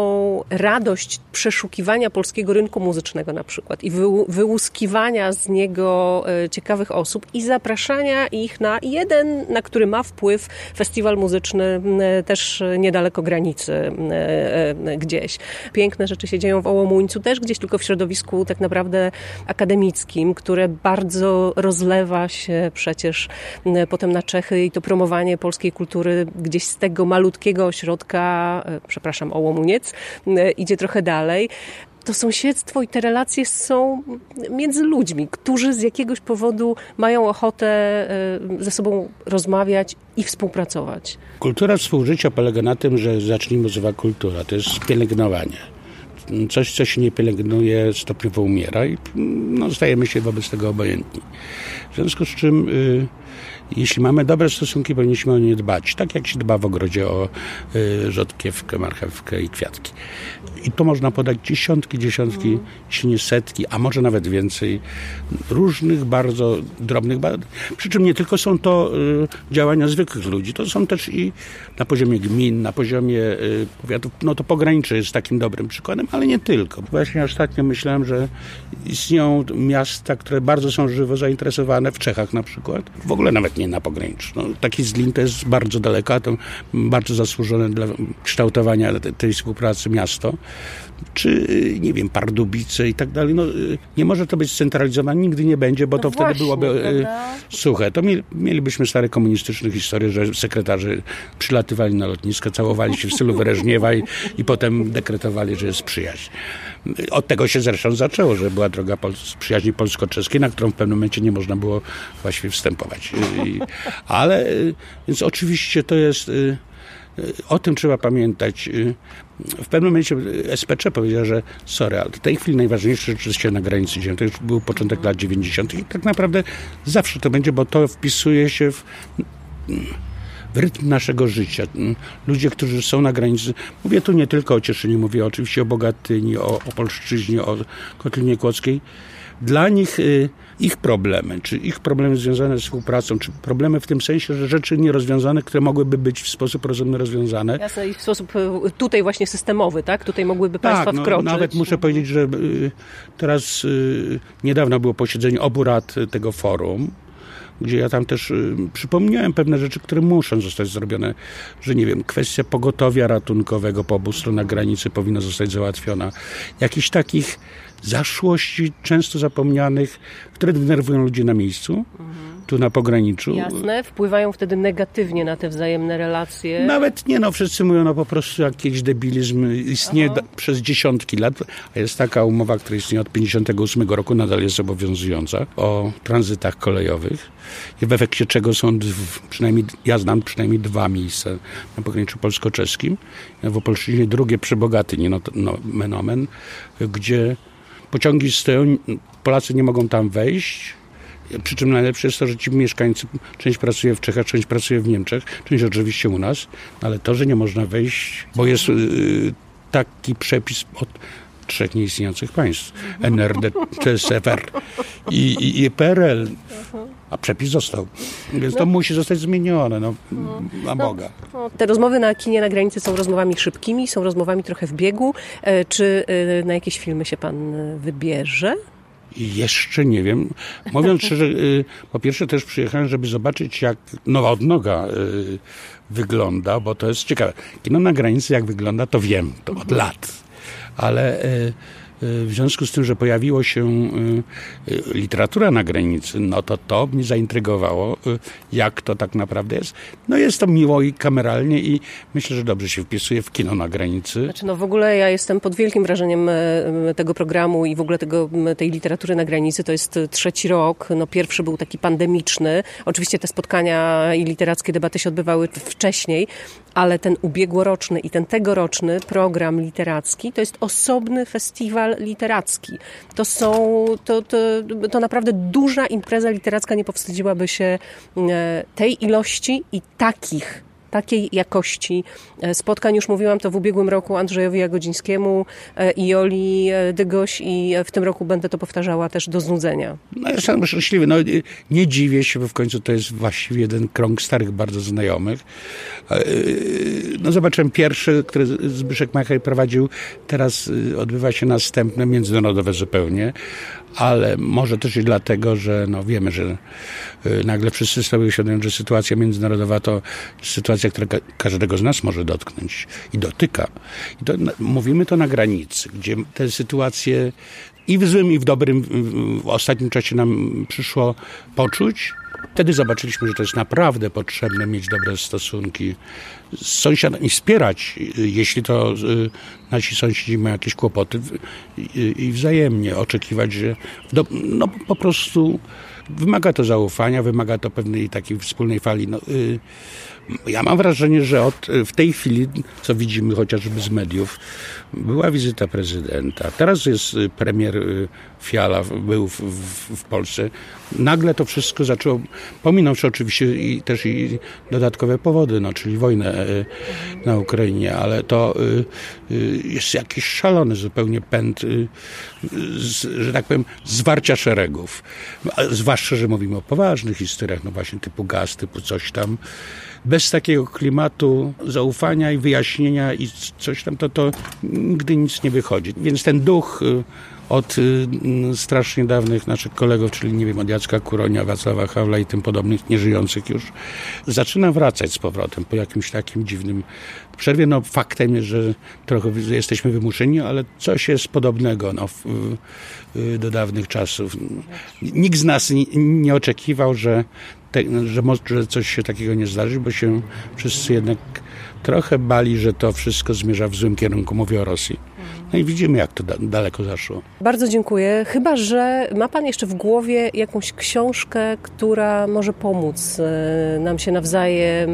radość przeszukiwania polskiego rynku muzycznego na przykład i wyłuskiwania z niego ciekawych osób i zapraszania ich na jeden, na który ma wpływ festiwal muzyczny też niedaleko granicy gdzieś. Piękne rzeczy się dzieją w Ołomuńcu, też gdzieś tylko w środowisku tak naprawdę akademickim, które bardzo rozlewa się przecież potem na Czechy i to promowanie polskiej kultury gdzieś z tego malutkiego ośrodka, przepraszam, Ołomuniec, idzie trochę dalej. To sąsiedztwo i te relacje są między ludźmi, którzy z jakiegoś powodu mają ochotę ze sobą rozmawiać i współpracować. Kultura współżycia polega na tym, że zacznijmy słowa kultura, to jest pielęgnowanie. Coś, co się nie pielęgnuje, stopniowo umiera i stajemy się wobec tego obojętni. W związku z czym, jeśli mamy dobre stosunki, powinniśmy o nie dbać. Tak jak się dba w ogrodzie o rzodkiewkę, marchewkę i kwiatki. I tu można podać dziesiątki, jeśli nie setki, a może nawet więcej różnych, bardzo drobnych badań. Przy czym nie tylko są to działania zwykłych ludzi, to są też i na poziomie gmin, na poziomie powiatów. To pogranicze jest takim dobrym przykładem, ale nie tylko. Właśnie ostatnio myślałem, że istnieją miasta, które bardzo są żywo zainteresowane, w Czechach na przykład. W ogóle nawet nie na pograniczu. Taki Zlin to jest bardzo daleko, a to bardzo zasłużone dla kształtowania tej współpracy miasto. Czy, nie wiem, Pardubice i tak dalej. Nie może to być scentralizowane, nigdy nie będzie, bo to wtedy byłoby suche. To mielibyśmy stare komunistyczne historie, że sekretarzy przylatywali na lotnisko, całowali się w stylu Breżniewa i potem dekretowali, że jest przyjaźń. Od tego się zresztą zaczęło, że była droga przyjaźni polsko-czeskiej, na którą w pewnym momencie nie można było właściwie wstępować. Ale więc oczywiście to jest... O tym trzeba pamiętać. W pewnym momencie SPC powiedziała, że ale w tej chwili najważniejsze rzeczy się na granicy dzieją. To już był początek lat 90. i tak naprawdę zawsze to będzie, bo to wpisuje się w rytm naszego życia. Ludzie, którzy są na granicy, mówię tu nie tylko o Cieszynie, mówię oczywiście o Bogatyni, o Opolszczyźnie, o Kotlinie Kłodzkiej. Dla nich ich problemy, czy ich problemy związane ze współpracą, czy problemy w tym sensie, że rzeczy nierozwiązane, które mogłyby być w sposób rozumny rozwiązane. Jasne, i w sposób tutaj właśnie systemowy, tak? Tutaj mogłyby państwa wkroczyć. Nawet muszę powiedzieć, że teraz niedawno było posiedzenie obu rad tego forum, gdzie ja tam też przypomniałem pewne rzeczy, które muszą zostać zrobione, że nie wiem, kwestia pogotowia ratunkowego po obu stronach granicy powinna zostać załatwiona. Jakichś takich zaszłości, często zapomnianych, które denerwują ludzi na miejscu, tu na pograniczu. Jasne, wpływają wtedy negatywnie na te wzajemne relacje. Nawet nie, wszyscy mówią, po prostu jakiś debilizm istnieje przez dziesiątki lat, a jest taka umowa, która istnieje od 1958 roku, nadal jest obowiązująca, o tranzytach kolejowych, i w efekcie czego są, przynajmniej dwa miejsca na pograniczu polsko-czeskim, w Opolszczyźnie drugie przy Bogatyni, menomen, gdzie pociągi stoją, Polacy nie mogą tam wejść, przy czym najlepsze jest to, że ci mieszkańcy, część pracuje w Czechach, część pracuje w Niemczech, część oczywiście u nas, ale to, że nie można wejść, bo jest taki przepis od trzech nieistniejących państw, NRD, CSFR i PRL. A przepis został. Więc to musi zostać zmienione, na Boga. Te rozmowy na Kinie na granicy są rozmowami szybkimi, są rozmowami trochę w biegu. Czy na jakieś filmy się pan wybierze? Jeszcze nie wiem. Mówiąc szczerze, po pierwsze też przyjechałem, żeby zobaczyć, jak nowa odnoga wygląda, bo to jest ciekawe. Kino na granicy jak wygląda, to wiem, to od lat. Ale... W związku z tym, że pojawiła się literatura na granicy, to mnie zaintrygowało, jak to tak naprawdę jest. Jest to miło i kameralnie i myślę, że dobrze się wpisuje w kino na granicy. Znaczy, w ogóle ja jestem pod wielkim wrażeniem tego programu i w ogóle tej literatury na granicy. To jest trzeci rok. Pierwszy był taki pandemiczny. Oczywiście te spotkania i literackie debaty się odbywały wcześniej, ale ten ubiegłoroczny i ten tegoroczny program literacki to jest osobny festiwal literacki. To naprawdę duża impreza literacka, nie powstydziłaby się tej ilości i takich takiej jakości spotkań. Już mówiłam to w ubiegłym roku Andrzejowi Jagodzińskiemu i Joli Dygoś i w tym roku będę to powtarzała też do znudzenia. No, jestem szczęśliwy. No, nie dziwię się, bo w końcu to jest właściwie jeden krąg starych bardzo znajomych. No, zobaczyłem pierwszy, który Zbyszek Machaj prowadził. Teraz odbywa się następne, międzynarodowe zupełnie. Ale może też i dlatego, że no wiemy, że nagle wszyscy sobie uświadomią, że sytuacja międzynarodowa to sytuacja, która każdego z nas może dotknąć i dotyka. I to, mówimy to na granicy, gdzie te sytuacje i w złym, i w dobrym w ostatnim czasie nam przyszło poczuć. Wtedy zobaczyliśmy, że to jest naprawdę potrzebne mieć dobre stosunki z sąsiadami, wspierać, jeśli to nasi sąsiedzi mają jakieś kłopoty i wzajemnie oczekiwać, że no po prostu wymaga to zaufania, wymaga to pewnej takiej wspólnej fali. No, ja mam wrażenie, że w tej chwili, co widzimy chociażby z mediów, była wizyta prezydenta, teraz jest premier Fiala, był w Polsce. Nagle to wszystko zaczęło, pominąwszy oczywiście i dodatkowe powody, no, czyli wojnę na Ukrainie, ale to jest jakiś szalony zupełnie pęd, że tak powiem, zwarcia szeregów. Zwłaszcza, że mówimy o poważnych historiach, no właśnie typu gaz, typu coś tam. Bez takiego klimatu zaufania i wyjaśnienia i coś tam, to nigdy nic nie wychodzi. Więc ten duch od strasznie dawnych naszych kolegów, czyli nie wiem, od Jacka Kuronia, Wacława Hawla i tym podobnych nieżyjących już, zaczyna wracać z powrotem po jakimś takim dziwnym przerwie. No faktem jest, że trochę jesteśmy wymuszeni, ale coś jest podobnego no, do dawnych czasów. Nikt z nas nie oczekiwał, że może coś się takiego nie zdarzy, bo się wszyscy jednak trochę bali, że to wszystko zmierza w złym kierunku, mówię o Rosji. No i widzimy, jak to daleko zaszło. Bardzo dziękuję. Chyba że ma pan jeszcze w głowie jakąś książkę, która może pomóc nam się nawzajem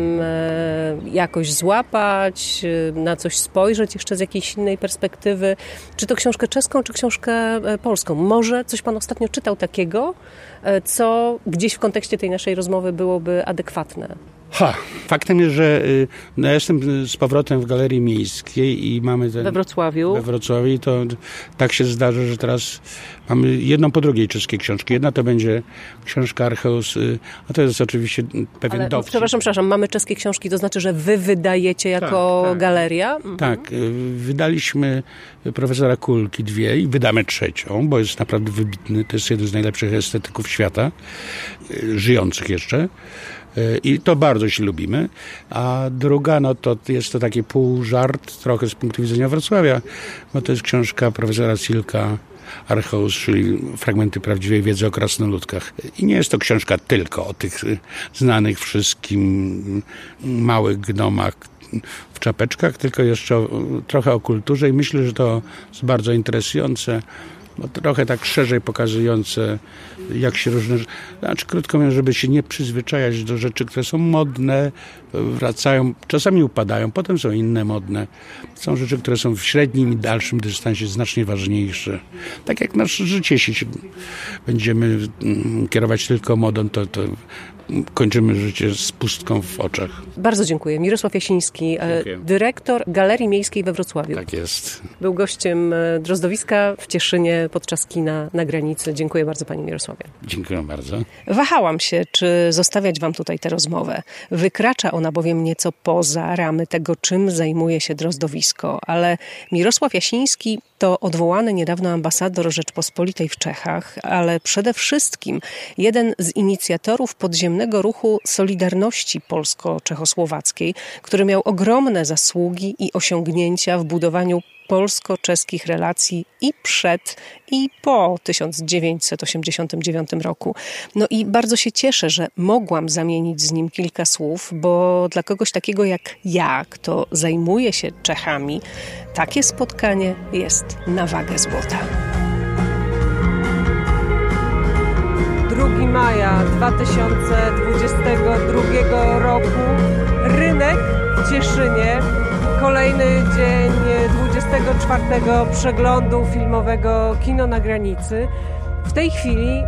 jakoś złapać, na coś spojrzeć jeszcze z jakiejś innej perspektywy. Czy to książkę czeską, czy książkę polską? Może coś pan ostatnio czytał takiego, co gdzieś w kontekście tej naszej rozmowy byłoby adekwatne? Faktem jest, że no, jestem z powrotem w Galerii Miejskiej i mamy ten... We Wrocławiu i to tak się zdarza, że teraz mamy jedną po drugiej czeskie książki. Jedna to będzie książka Archeus, a to jest oczywiście pewien dowód. Przepraszam, mamy czeskie książki, to znaczy, że wy wydajecie jako galeria? Mhm. Tak, wydaliśmy profesora Kulki 2 i wydamy 3, bo jest naprawdę wybitny. To jest jeden z najlepszych estetyków świata, żyjących jeszcze. I to bardzo się lubimy. A druga, no to jest to taki pół żart, trochę z punktu widzenia Wrocławia, bo to jest książka profesora Silka Archeus, czyli Fragmenty prawdziwej wiedzy o krasnoludkach. I nie jest to książka tylko o tych znanych wszystkim małych gnomach w czapeczkach, tylko jeszcze trochę o kulturze i myślę, że to jest bardzo interesujące. Bo trochę tak szerzej pokazujące, jak się różne... Znaczy, krótko mówiąc, żeby się nie przyzwyczajać do rzeczy, które są modne, wracają, czasami upadają, potem są inne modne. Są rzeczy, które są w średnim i dalszym dystansie znacznie ważniejsze. Tak jak nasze życie, jeśli się będziemy kierować tylko modą, to kończymy życie z pustką w oczach. Bardzo dziękuję. Mirosław Jasiński, dyrektor Galerii Miejskiej we Wrocławiu. Tak jest. Był gościem Drozdowiska w Cieszynie podczas Kina na granicy. Dziękuję bardzo, panie Mirosławie. Dziękuję bardzo. Wahałam się, czy zostawiać wam tutaj tę rozmowę. Wykracza ona bowiem nieco poza ramy tego, czym zajmuje się Drozdowisko, ale Mirosław Jasiński to odwołany niedawno ambasador Rzeczpospolitej w Czechach, ale przede wszystkim jeden z inicjatorów podziemnego ruchu Solidarności Polsko-Czechosłowackiej, który miał ogromne zasługi i osiągnięcia w budowaniu polsko-czeskich relacji i przed, i po 1989 roku. No i bardzo się cieszę, że mogłam zamienić z nim kilka słów, bo dla kogoś takiego jak ja, kto zajmuje się Czechami, takie spotkanie jest na wagę złota. 2 maja 2022 roku, rynek w Cieszynie. Kolejny dzień 24 przeglądu filmowego Kino na granicy. W tej chwili,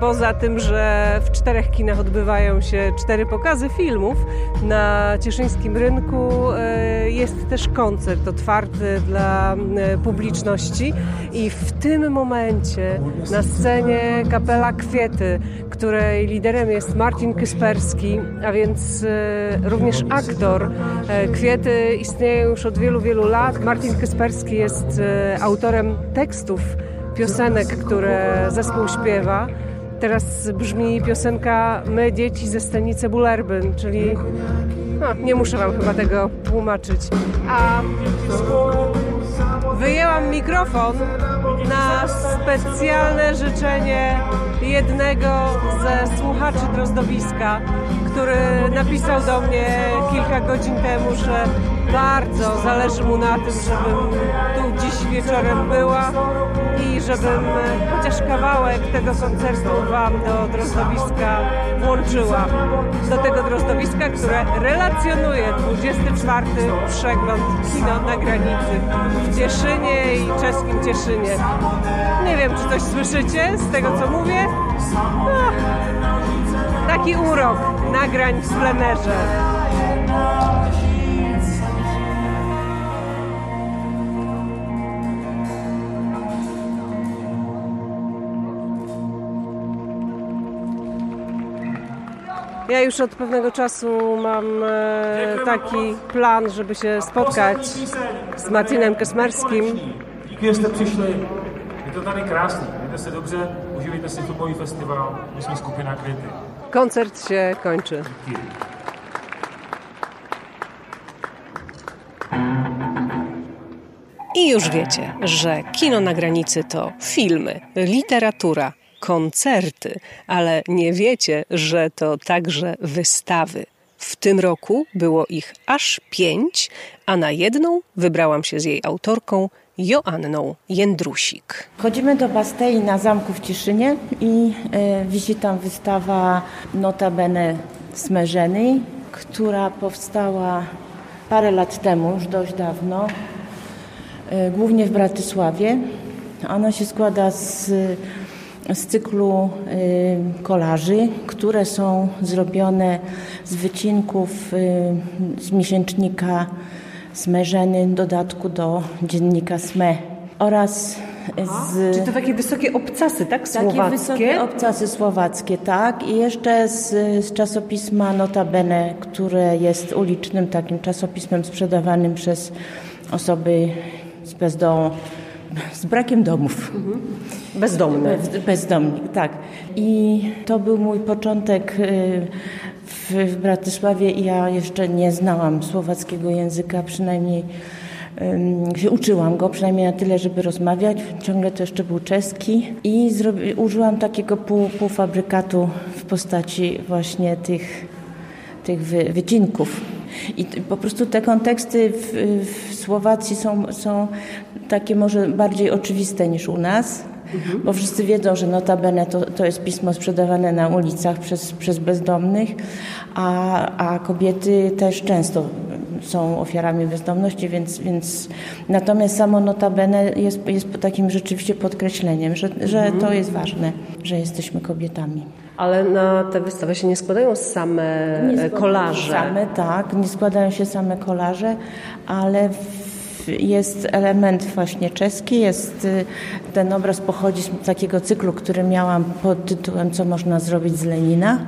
poza tym, że w 4 kinach odbywają się 4 pokazy filmów, na cieszyńskim rynku jest też koncert otwarty dla publiczności i w tym momencie na scenie kapela Kwiaty, której liderem jest Martin Kyšperský, a więc również aktor. Kwiaty istnieją już od wielu, wielu lat. Martin Kyšperský jest autorem tekstów piosenek, które zespół śpiewa. Teraz brzmi piosenka My, dzieci ze stanicy Bulerbyn, czyli nie muszę wam chyba tego tłumaczyć. A wyjęłam mikrofon na specjalne życzenie jednego ze słuchaczy Drozdowiska, który napisał do mnie kilka godzin temu, że bardzo zależy mu na tym, żebym tu dziś wieczorem była i żebym chociaż kawałek tego koncertu wam do Drozdowiska włączyła. Do tego Drozdowiska, które relacjonuje 24. przegląd Kino na granicy w Cieszynie i czeskim Cieszynie. Nie wiem, czy coś słyszycie z tego, co mówię? Taki urok nagrań w plenerze. Ja już od pewnego czasu mam taki plan, żeby się spotkać z Martinem Kyšperskim. Dziękuję, że przyszli. To tady krásne. Víte se dobře, užijte si filmový festival. My jsme skupina Květy. Koncert się kończy. I już wiecie, że Kino na granicy to filmy, literatura, koncerty, ale nie wiecie, że to także wystawy. W tym roku było ich aż 5, a na jedną wybrałam się z jej autorką Joanną Jędrusik. Chodzimy do Bastei na zamku w Cieszynie i wisi tam wystawa notabene Smerzenej, która powstała parę lat temu, już dość dawno, głównie w Bratysławie. Ona się składa z cyklu kolaży, które są zrobione z wycinków z miesięcznika Smerzeny, dodatku do dziennika SME oraz czy to takie wysokie obcasy, tak? Słowackie? Takie wysokie obcasy słowackie, tak. I jeszcze z czasopisma Notabene, które jest ulicznym takim czasopismem sprzedawanym przez osoby z bezdomu, z brakiem domów. Mhm. Bezdomny. Bezdomni, tak. I to był mój początek w Bratysławie. Ja jeszcze nie znałam słowackiego języka, przynajmniej się uczyłam go, przynajmniej na tyle, żeby rozmawiać. Ciągle to jeszcze był czeski. I użyłam takiego półfabrykatu w postaci właśnie tych wycinków. I po prostu te konteksty w Słowacji są takie może bardziej oczywiste niż u nas, bo wszyscy wiedzą, że notabene to jest pismo sprzedawane na ulicach przez bezdomnych, a kobiety też często są ofiarami bezdomności, więc natomiast samo notabene jest takim rzeczywiście podkreśleniem, że to jest ważne, że jesteśmy kobietami. Ale na tę wystawę się nie składają same kolaże. Nie składają się same kolaże, ale jest element właśnie czeski, ten obraz pochodzi z takiego cyklu, który miałam pod tytułem Co można zrobić z Lenina,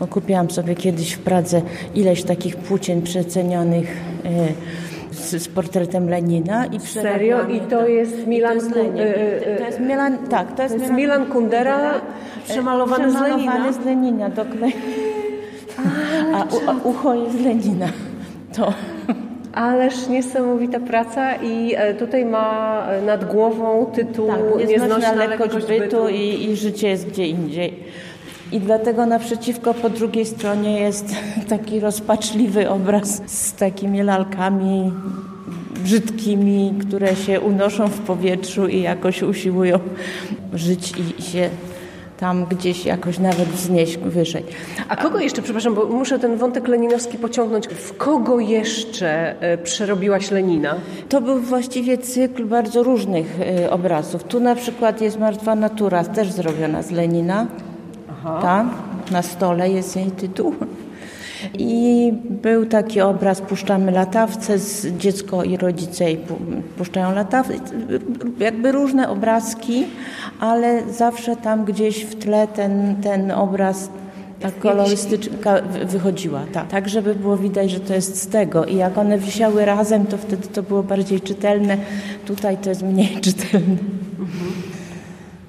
bo kupiłam sobie kiedyś w Pradze ileś takich płócien przecenionych z portretem Lenina. Serio? I to jest Milan Kundera? Tak, to jest Milan Kundera przemalowany z Lenina. Przemalowany z Lenina, a ucho jest Lenina. To... Ależ niesamowita praca i tutaj ma nad głową tytuł Nieznośna lekkość bytu i życie jest gdzie indziej. I dlatego naprzeciwko po drugiej stronie jest taki rozpaczliwy obraz z takimi lalkami brzydkimi, które się unoszą w powietrzu i jakoś usiłują żyć i się tam gdzieś jakoś nawet wznieść wyżej. A kogo jeszcze, przepraszam, bo muszę ten wątek leninowski pociągnąć, w kogo jeszcze przerobiłaś Lenina? To był właściwie cykl bardzo różnych obrazów. Tu na przykład jest Martwa natura, też zrobiona z Lenina. Aha. Tam na stole jest jej tytuł. I był taki obraz Puszczamy latawce, z dziecko i rodzice i puszczają latawce. Jakby różne obrazki, ale zawsze tam gdzieś w tle ten obraz tak kolorystyczka wychodziła. Tak, żeby było widać, że to jest z tego. I jak one wisiały razem, to wtedy to było bardziej czytelne. Tutaj to jest mniej czytelne.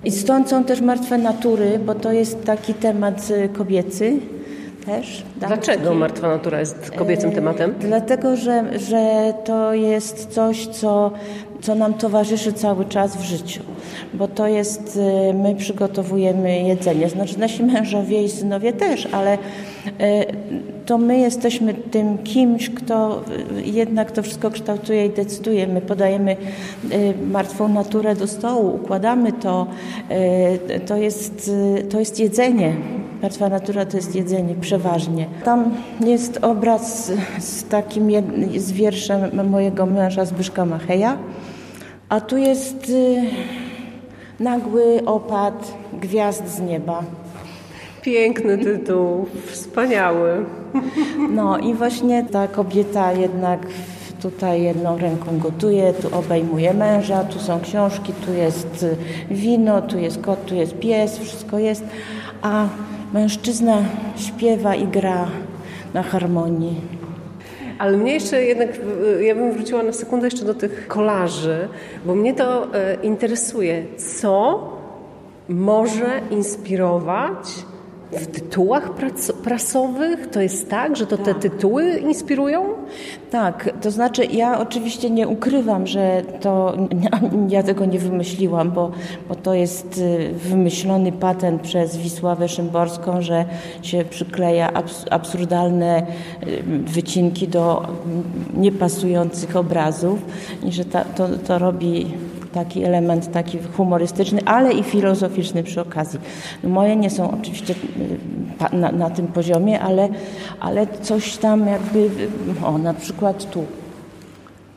I stąd są też Martwe natury, bo to jest taki temat kobiecy. Też, dlaczego Martwa natura jest kobiecym tematem? Dlatego, że to jest coś, co nam towarzyszy cały czas w życiu. Bo to jest, my przygotowujemy jedzenie. Znaczy nasi mężowie i synowie też, ale to my jesteśmy tym kimś, kto jednak to wszystko kształtuje i decyduje. My podajemy martwą naturę do stołu, układamy to. To jest jedzenie. Martwa natura to jest jedzenie przeważnie. Tam jest obraz z wierszem mojego męża Zbyszka Macheja, a tu jest nagły opad gwiazd z nieba. Piękny tytuł, wspaniały. No i właśnie ta kobieta jednak tutaj jedną ręką gotuje, tu obejmuje męża, tu są książki, tu jest wino, tu jest kot, tu jest pies, wszystko jest, a mężczyzna śpiewa i gra na harmonii. Ale mnie jeszcze jednak, ja bym wróciła na sekundę jeszcze do tych kolaży, bo mnie to interesuje, co może inspirować w tytułach prasowych? To jest tak, że to te tytuły inspirują? Tak, to znaczy ja oczywiście nie ukrywam, że to ja tego nie wymyśliłam, bo to jest wymyślony patent przez Wisławę Szymborską, że się przykleja absurdalne wycinki do niepasujących obrazów i że to robi taki element, taki humorystyczny, ale i filozoficzny przy okazji. Moje nie są oczywiście na tym poziomie, ale coś tam jakby, na przykład tu.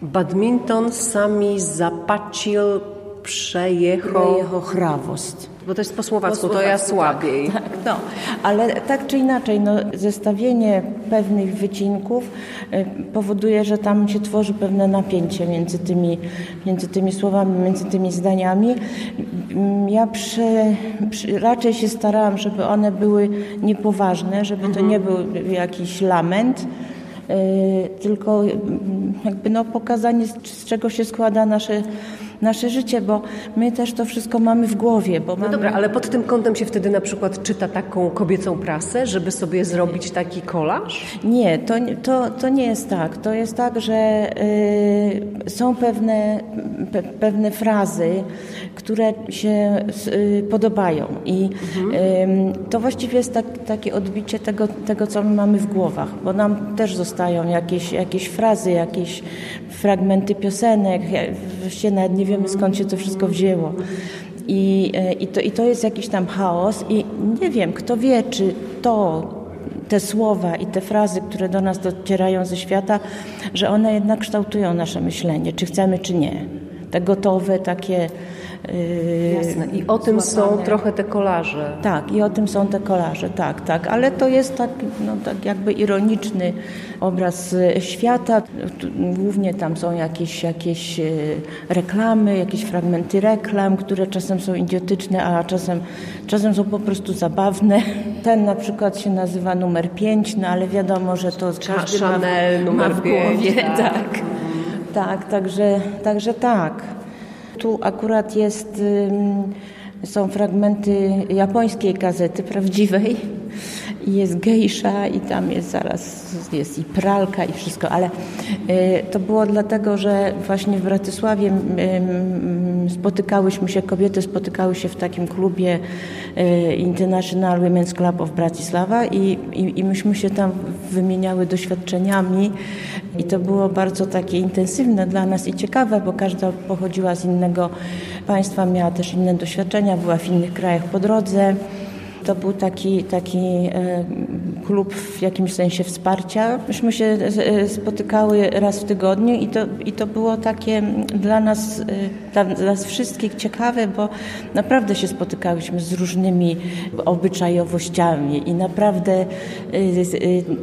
Badminton sami zapacil przejechał hrawost. Bo to jest po słowacku, to ja słabiej. Tak, no. Ale tak czy inaczej, zestawienie pewnych wycinków powoduje, że tam się tworzy pewne napięcie między tymi słowami, między tymi zdaniami. Ja raczej się starałam, żeby one były niepoważne, żeby to nie był jakiś lament, tylko jakby pokazanie, z czego się składa nasze życie, bo my też to wszystko mamy w głowie. No dobra, ale pod tym kątem się wtedy na przykład czyta taką kobiecą prasę, żeby sobie zrobić taki kolaż? Nie, to nie jest tak. To jest tak, że są pewne frazy, które się podobają i to właściwie jest takie odbicie tego, co my mamy w głowach, bo nam też zostają jakieś frazy, jakieś fragmenty piosenek, właściwie nawet nie wiemy, skąd się to wszystko wzięło. I to jest jakiś tam chaos i nie wiem, kto wie, czy te słowa i te frazy, które do nas docierają ze świata, że one jednak kształtują nasze myślenie, czy chcemy, czy nie. Te gotowe, takie... Jasne. I o tym są trochę te kolaże. Tak, i o tym są te kolaże, tak. Ale to jest tak jakby ironiczny obraz świata. Głównie tam są jakieś reklamy, jakieś fragmenty reklam, które czasem są idiotyczne, a czasem są po prostu zabawne. Ten na przykład się nazywa numer 5, ale wiadomo, że to każdy Chanel, numer ma w głowie. 5, tak. Tak, także tak. Tu akurat są fragmenty japońskiej gazety prawdziwej i jest gejsza i tam jest zaraz jest i pralka i wszystko, ale to było dlatego, że właśnie w Bratysławie spotykałyśmy się, kobiety spotykały się w takim klubie International Women's Club of Bratislava i myśmy się tam wymieniały doświadczeniami i to było bardzo takie intensywne dla nas i ciekawe, bo każda pochodziła z innego państwa, miała też inne doświadczenia, była w innych krajach po drodze. to był taki klub w jakimś sensie wsparcia. Myśmy się spotykały raz w tygodniu i to było takie dla nas wszystkich ciekawe, bo naprawdę się spotykałyśmy z różnymi obyczajowościami i naprawdę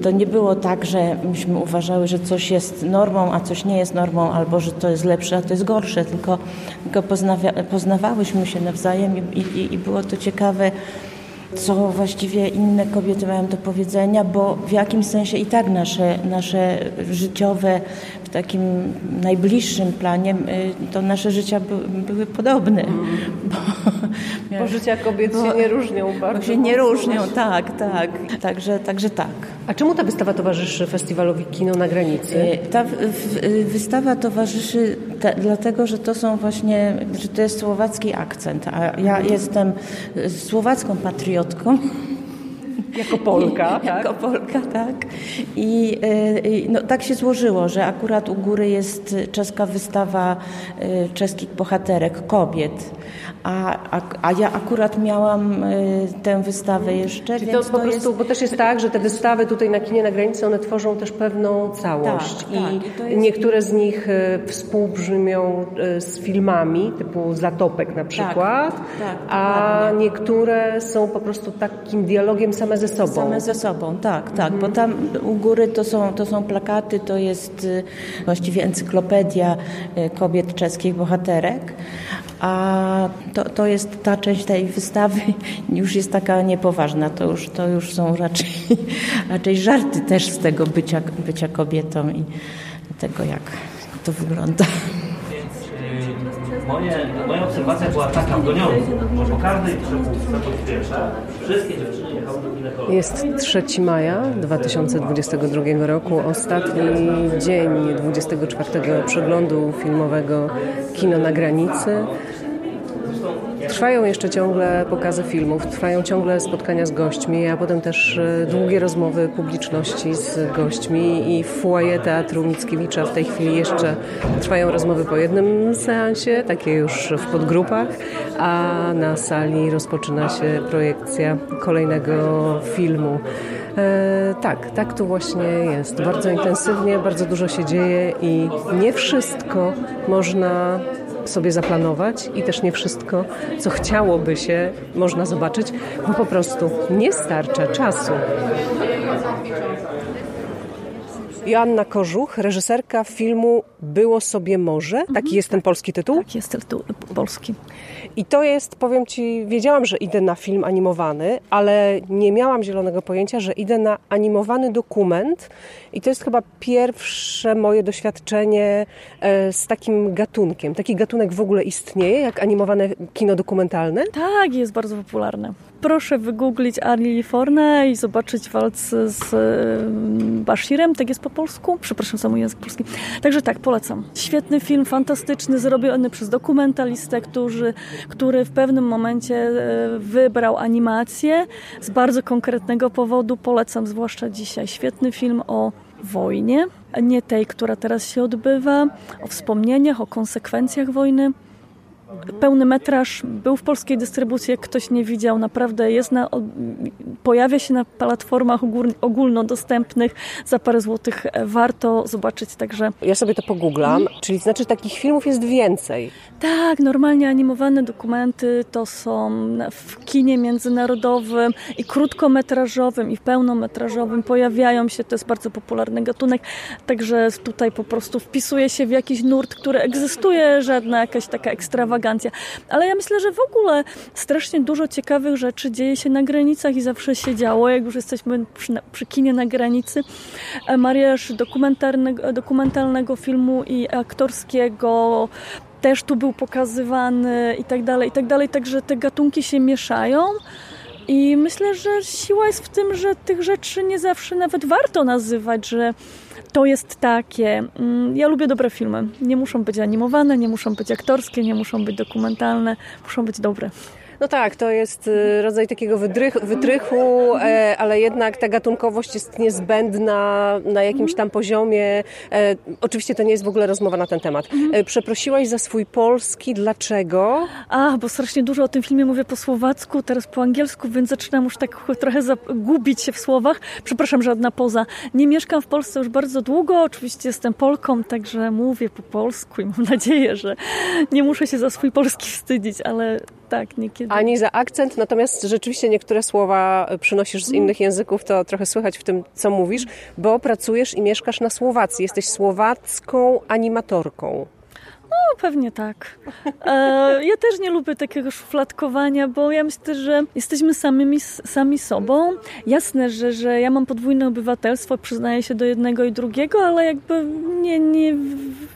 to nie było tak, że myśmy uważały, że coś jest normą, a coś nie jest normą, albo że to jest lepsze, a to jest gorsze, tylko poznawałyśmy się nawzajem i było to ciekawe, co właściwie inne kobiety mają do powiedzenia, bo w jakimś sensie i tak nasze życiowe, w takim najbliższym planie, to nasze życia były podobne. Bo życia kobiet się nie różnią bardzo. Bo się nie różnią, tak. Także tak. A czemu ta wystawa towarzyszy festiwalowi Kino na granicy? Ta wystawa towarzyszy dlatego, że to jest słowacki akcent, a ja jestem słowacką patriotką. Jako Polka, tak? Jako Polka, tak. I tak się złożyło, że akurat u góry jest czeska wystawa czeskich bohaterek, kobiet, a ja akurat miałam tę wystawę jeszcze. Czyli więc to po prostu, jest... bo też jest tak, że te wystawy tutaj na Kinie na granicy, one tworzą też pewną całość. I niektóre z nich współbrzmią z filmami, typu Zatopek na przykład, a niektóre są po prostu takim dialogiem same ze sobą. Same ze sobą, tak. Bo tam u góry to są plakaty, to jest właściwie encyklopedia kobiet czeskich bohaterek, a to jest ta część tej wystawy, już jest taka niepoważna, to już są raczej żarty też z tego bycia kobietą i tego, jak to wygląda. Moja obserwacja była taka goniąca, bo po każdej przebudce potwierdza, wszystkie dziewczyny jechały do ginekologa. Jest 3 maja 2022 roku, ostatni dzień 24 przeglądu filmowego Kino na granicy. Trwają jeszcze ciągle pokazy filmów, trwają ciągle spotkania z gośćmi, a potem też długie rozmowy publiczności z gośćmi i w foyer Teatru Mickiewicza w tej chwili jeszcze trwają rozmowy po jednym seansie, takie już w podgrupach, a na sali rozpoczyna się projekcja kolejnego filmu. Tak tu właśnie jest. Bardzo intensywnie, bardzo dużo się dzieje i nie wszystko można sobie zaplanować i też nie wszystko, co chciałoby się, można zobaczyć, bo po prostu nie starcza czasu. Joanna Kożuch, reżyserka filmu Było sobie morze. Taki jest ten polski tytuł? Tak, jest tytuł polski. I to jest, powiem Ci, wiedziałam, że idę na film animowany, ale nie miałam zielonego pojęcia, że idę na animowany dokument i to jest chyba pierwsze moje doświadczenie z takim gatunkiem. Taki gatunek w ogóle istnieje, jak animowane kino dokumentalne? Tak, jest bardzo popularne. Proszę wygooglić Arli Fornę i zobaczyć walce z Bashirem, tak jest po polsku. Przepraszam za mój język polski. Także tak, polecam. Świetny film, fantastyczny, zrobiony przez dokumentalistę, który w pewnym momencie wybrał animację z bardzo konkretnego powodu. Polecam zwłaszcza dzisiaj. Świetny film o wojnie, nie tej, która teraz się odbywa, o wspomnieniach, o konsekwencjach wojny. Pełny metraż, był w polskiej dystrybucji, jak ktoś nie widział, naprawdę jest pojawia się na platformach ogólnodostępnych, za parę złotych warto zobaczyć, także... Ja sobie to pogooglam, czyli znaczy takich filmów jest więcej. Tak, normalnie animowane dokumenty to są w kinie międzynarodowym i krótkometrażowym i pełnometrażowym pojawiają się, to jest bardzo popularny gatunek, także tutaj po prostu wpisuje się w jakiś nurt, który egzystuje, żadna jakaś taka ekstrawagancja. Ale ja myślę, że w ogóle strasznie dużo ciekawych rzeczy dzieje się na granicach i zawsze się działo, jak już jesteśmy przy kinie na granicy. Mariaż dokumentalnego filmu i aktorskiego też tu był pokazywany i tak dalej. Także te gatunki się mieszają. I myślę, że siła jest w tym, że tych rzeczy nie zawsze nawet warto nazywać, że to jest takie... Ja lubię dobre filmy. Nie muszą być animowane, nie muszą być aktorskie, nie muszą być dokumentalne. Muszą być dobre. No tak, to jest rodzaj takiego wytrychu, ale jednak ta gatunkowość jest niezbędna na jakimś tam poziomie. Oczywiście to nie jest w ogóle rozmowa na ten temat. Przeprosiłaś za swój polski. Dlaczego? Bo strasznie dużo o tym filmie mówię po słowacku, teraz po angielsku, więc zaczynam już tak trochę gubić się w słowach. Przepraszam, żadna poza. Nie mieszkam w Polsce już bardzo długo. Oczywiście jestem Polką, także mówię po polsku i mam nadzieję, że nie muszę się za swój polski wstydzić, ale tak, niekiedy. Ani za akcent, natomiast rzeczywiście niektóre słowa przynosisz z innych języków, to trochę słychać w tym, co mówisz, bo pracujesz i mieszkasz na Słowacji. Jesteś słowacką animatorką. No, pewnie tak. Ja też nie lubię takiego szufladkowania, bo ja myślę, że jesteśmy sami sobą. Jasne, że ja mam podwójne obywatelstwo, przyznaję się do jednego i drugiego, ale jakby nie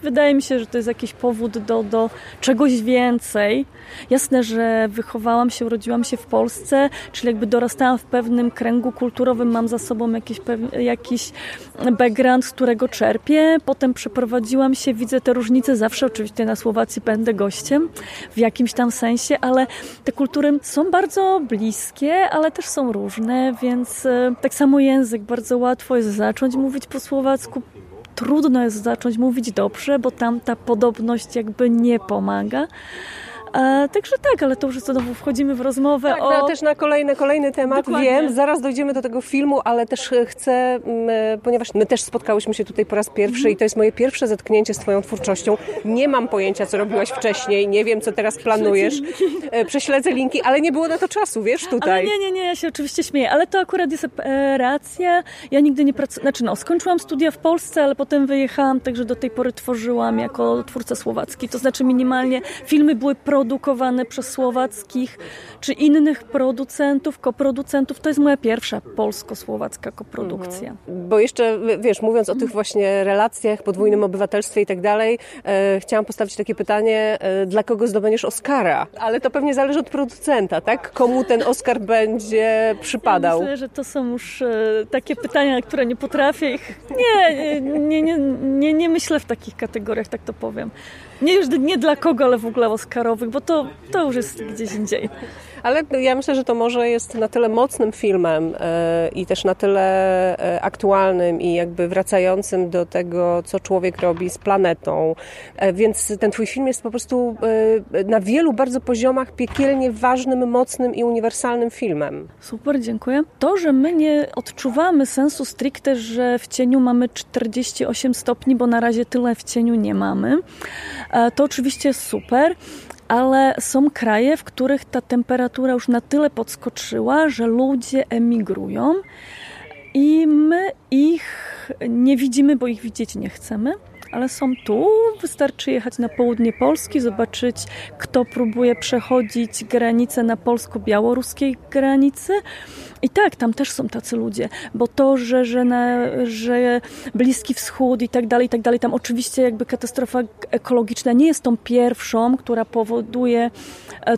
wydaje mi się, że to jest jakiś powód do czegoś więcej. Jasne, że wychowałam się, urodziłam się w Polsce, czyli jakby dorastałam w pewnym kręgu kulturowym, mam za sobą jakiś background, z którego czerpię. Potem przeprowadziłam się, widzę te różnice zawsze, oczywiście na Słowacji będę gościem w jakimś tam sensie, ale te kultury są bardzo bliskie, ale też są różne, więc tak samo język, bardzo łatwo jest zacząć mówić po słowacku, trudno jest zacząć mówić dobrze, bo tam ta podobność jakby nie pomaga. Także tak, ale to już znowu wchodzimy w rozmowę tak, też na kolejny temat. Dokładnie. Wiem, zaraz dojdziemy do tego filmu, ale też chcę, ponieważ my też spotkałyśmy się tutaj po raz pierwszy i to jest moje pierwsze zetknięcie z twoją twórczością. Nie mam pojęcia, co robiłaś wcześniej, nie wiem, co teraz planujesz. Prześledzę linki, ale nie było na to czasu, wiesz, tutaj. Ale nie, ja się oczywiście śmieję, ale to akurat jest racja. Ja nigdy nie pracuję, skończyłam studia w Polsce, ale potem wyjechałam, także do tej pory tworzyłam jako twórca słowacki, to znaczy minimalnie filmy były produkowane przez słowackich czy innych producentów, koproducentów. To jest moja pierwsza polsko-słowacka koprodukcja. Bo jeszcze, wiesz, mówiąc o tych właśnie relacjach, podwójnym obywatelstwie i tak dalej, chciałam postawić takie pytanie, dla kogo zdobędziesz Oscara? Ale to pewnie zależy od producenta, tak? Komu ten Oscar będzie przypadał? Ja myślę, że to są już takie pytania, na które nie potrafię ich... Nie myślę w takich kategoriach, tak to powiem. Nie dla kogo, ale w ogóle oscarowych, bo to już jest gdzieś indziej. Ale ja myślę, że to może jest na tyle mocnym filmem i też na tyle aktualnym i jakby wracającym do tego, co człowiek robi z planetą. Więc ten twój film jest po prostu na wielu bardzo poziomach piekielnie ważnym, mocnym i uniwersalnym filmem. Super, dziękuję. To, że my nie odczuwamy sensu stricte, że w cieniu mamy 48 stopni, bo na razie tyle w cieniu nie mamy, to oczywiście jest super. Ale są kraje, w których ta temperatura już na tyle podskoczyła, że ludzie emigrują i my ich nie widzimy, bo ich widzieć nie chcemy. Ale są tu, wystarczy jechać na południe Polski, zobaczyć, kto próbuje przechodzić granicę na polsko-białoruskiej granicy. I tak, tam też są tacy ludzie, bo to, że Bliski Wschód i tak dalej, tam oczywiście jakby katastrofa ekologiczna nie jest tą pierwszą, która powoduje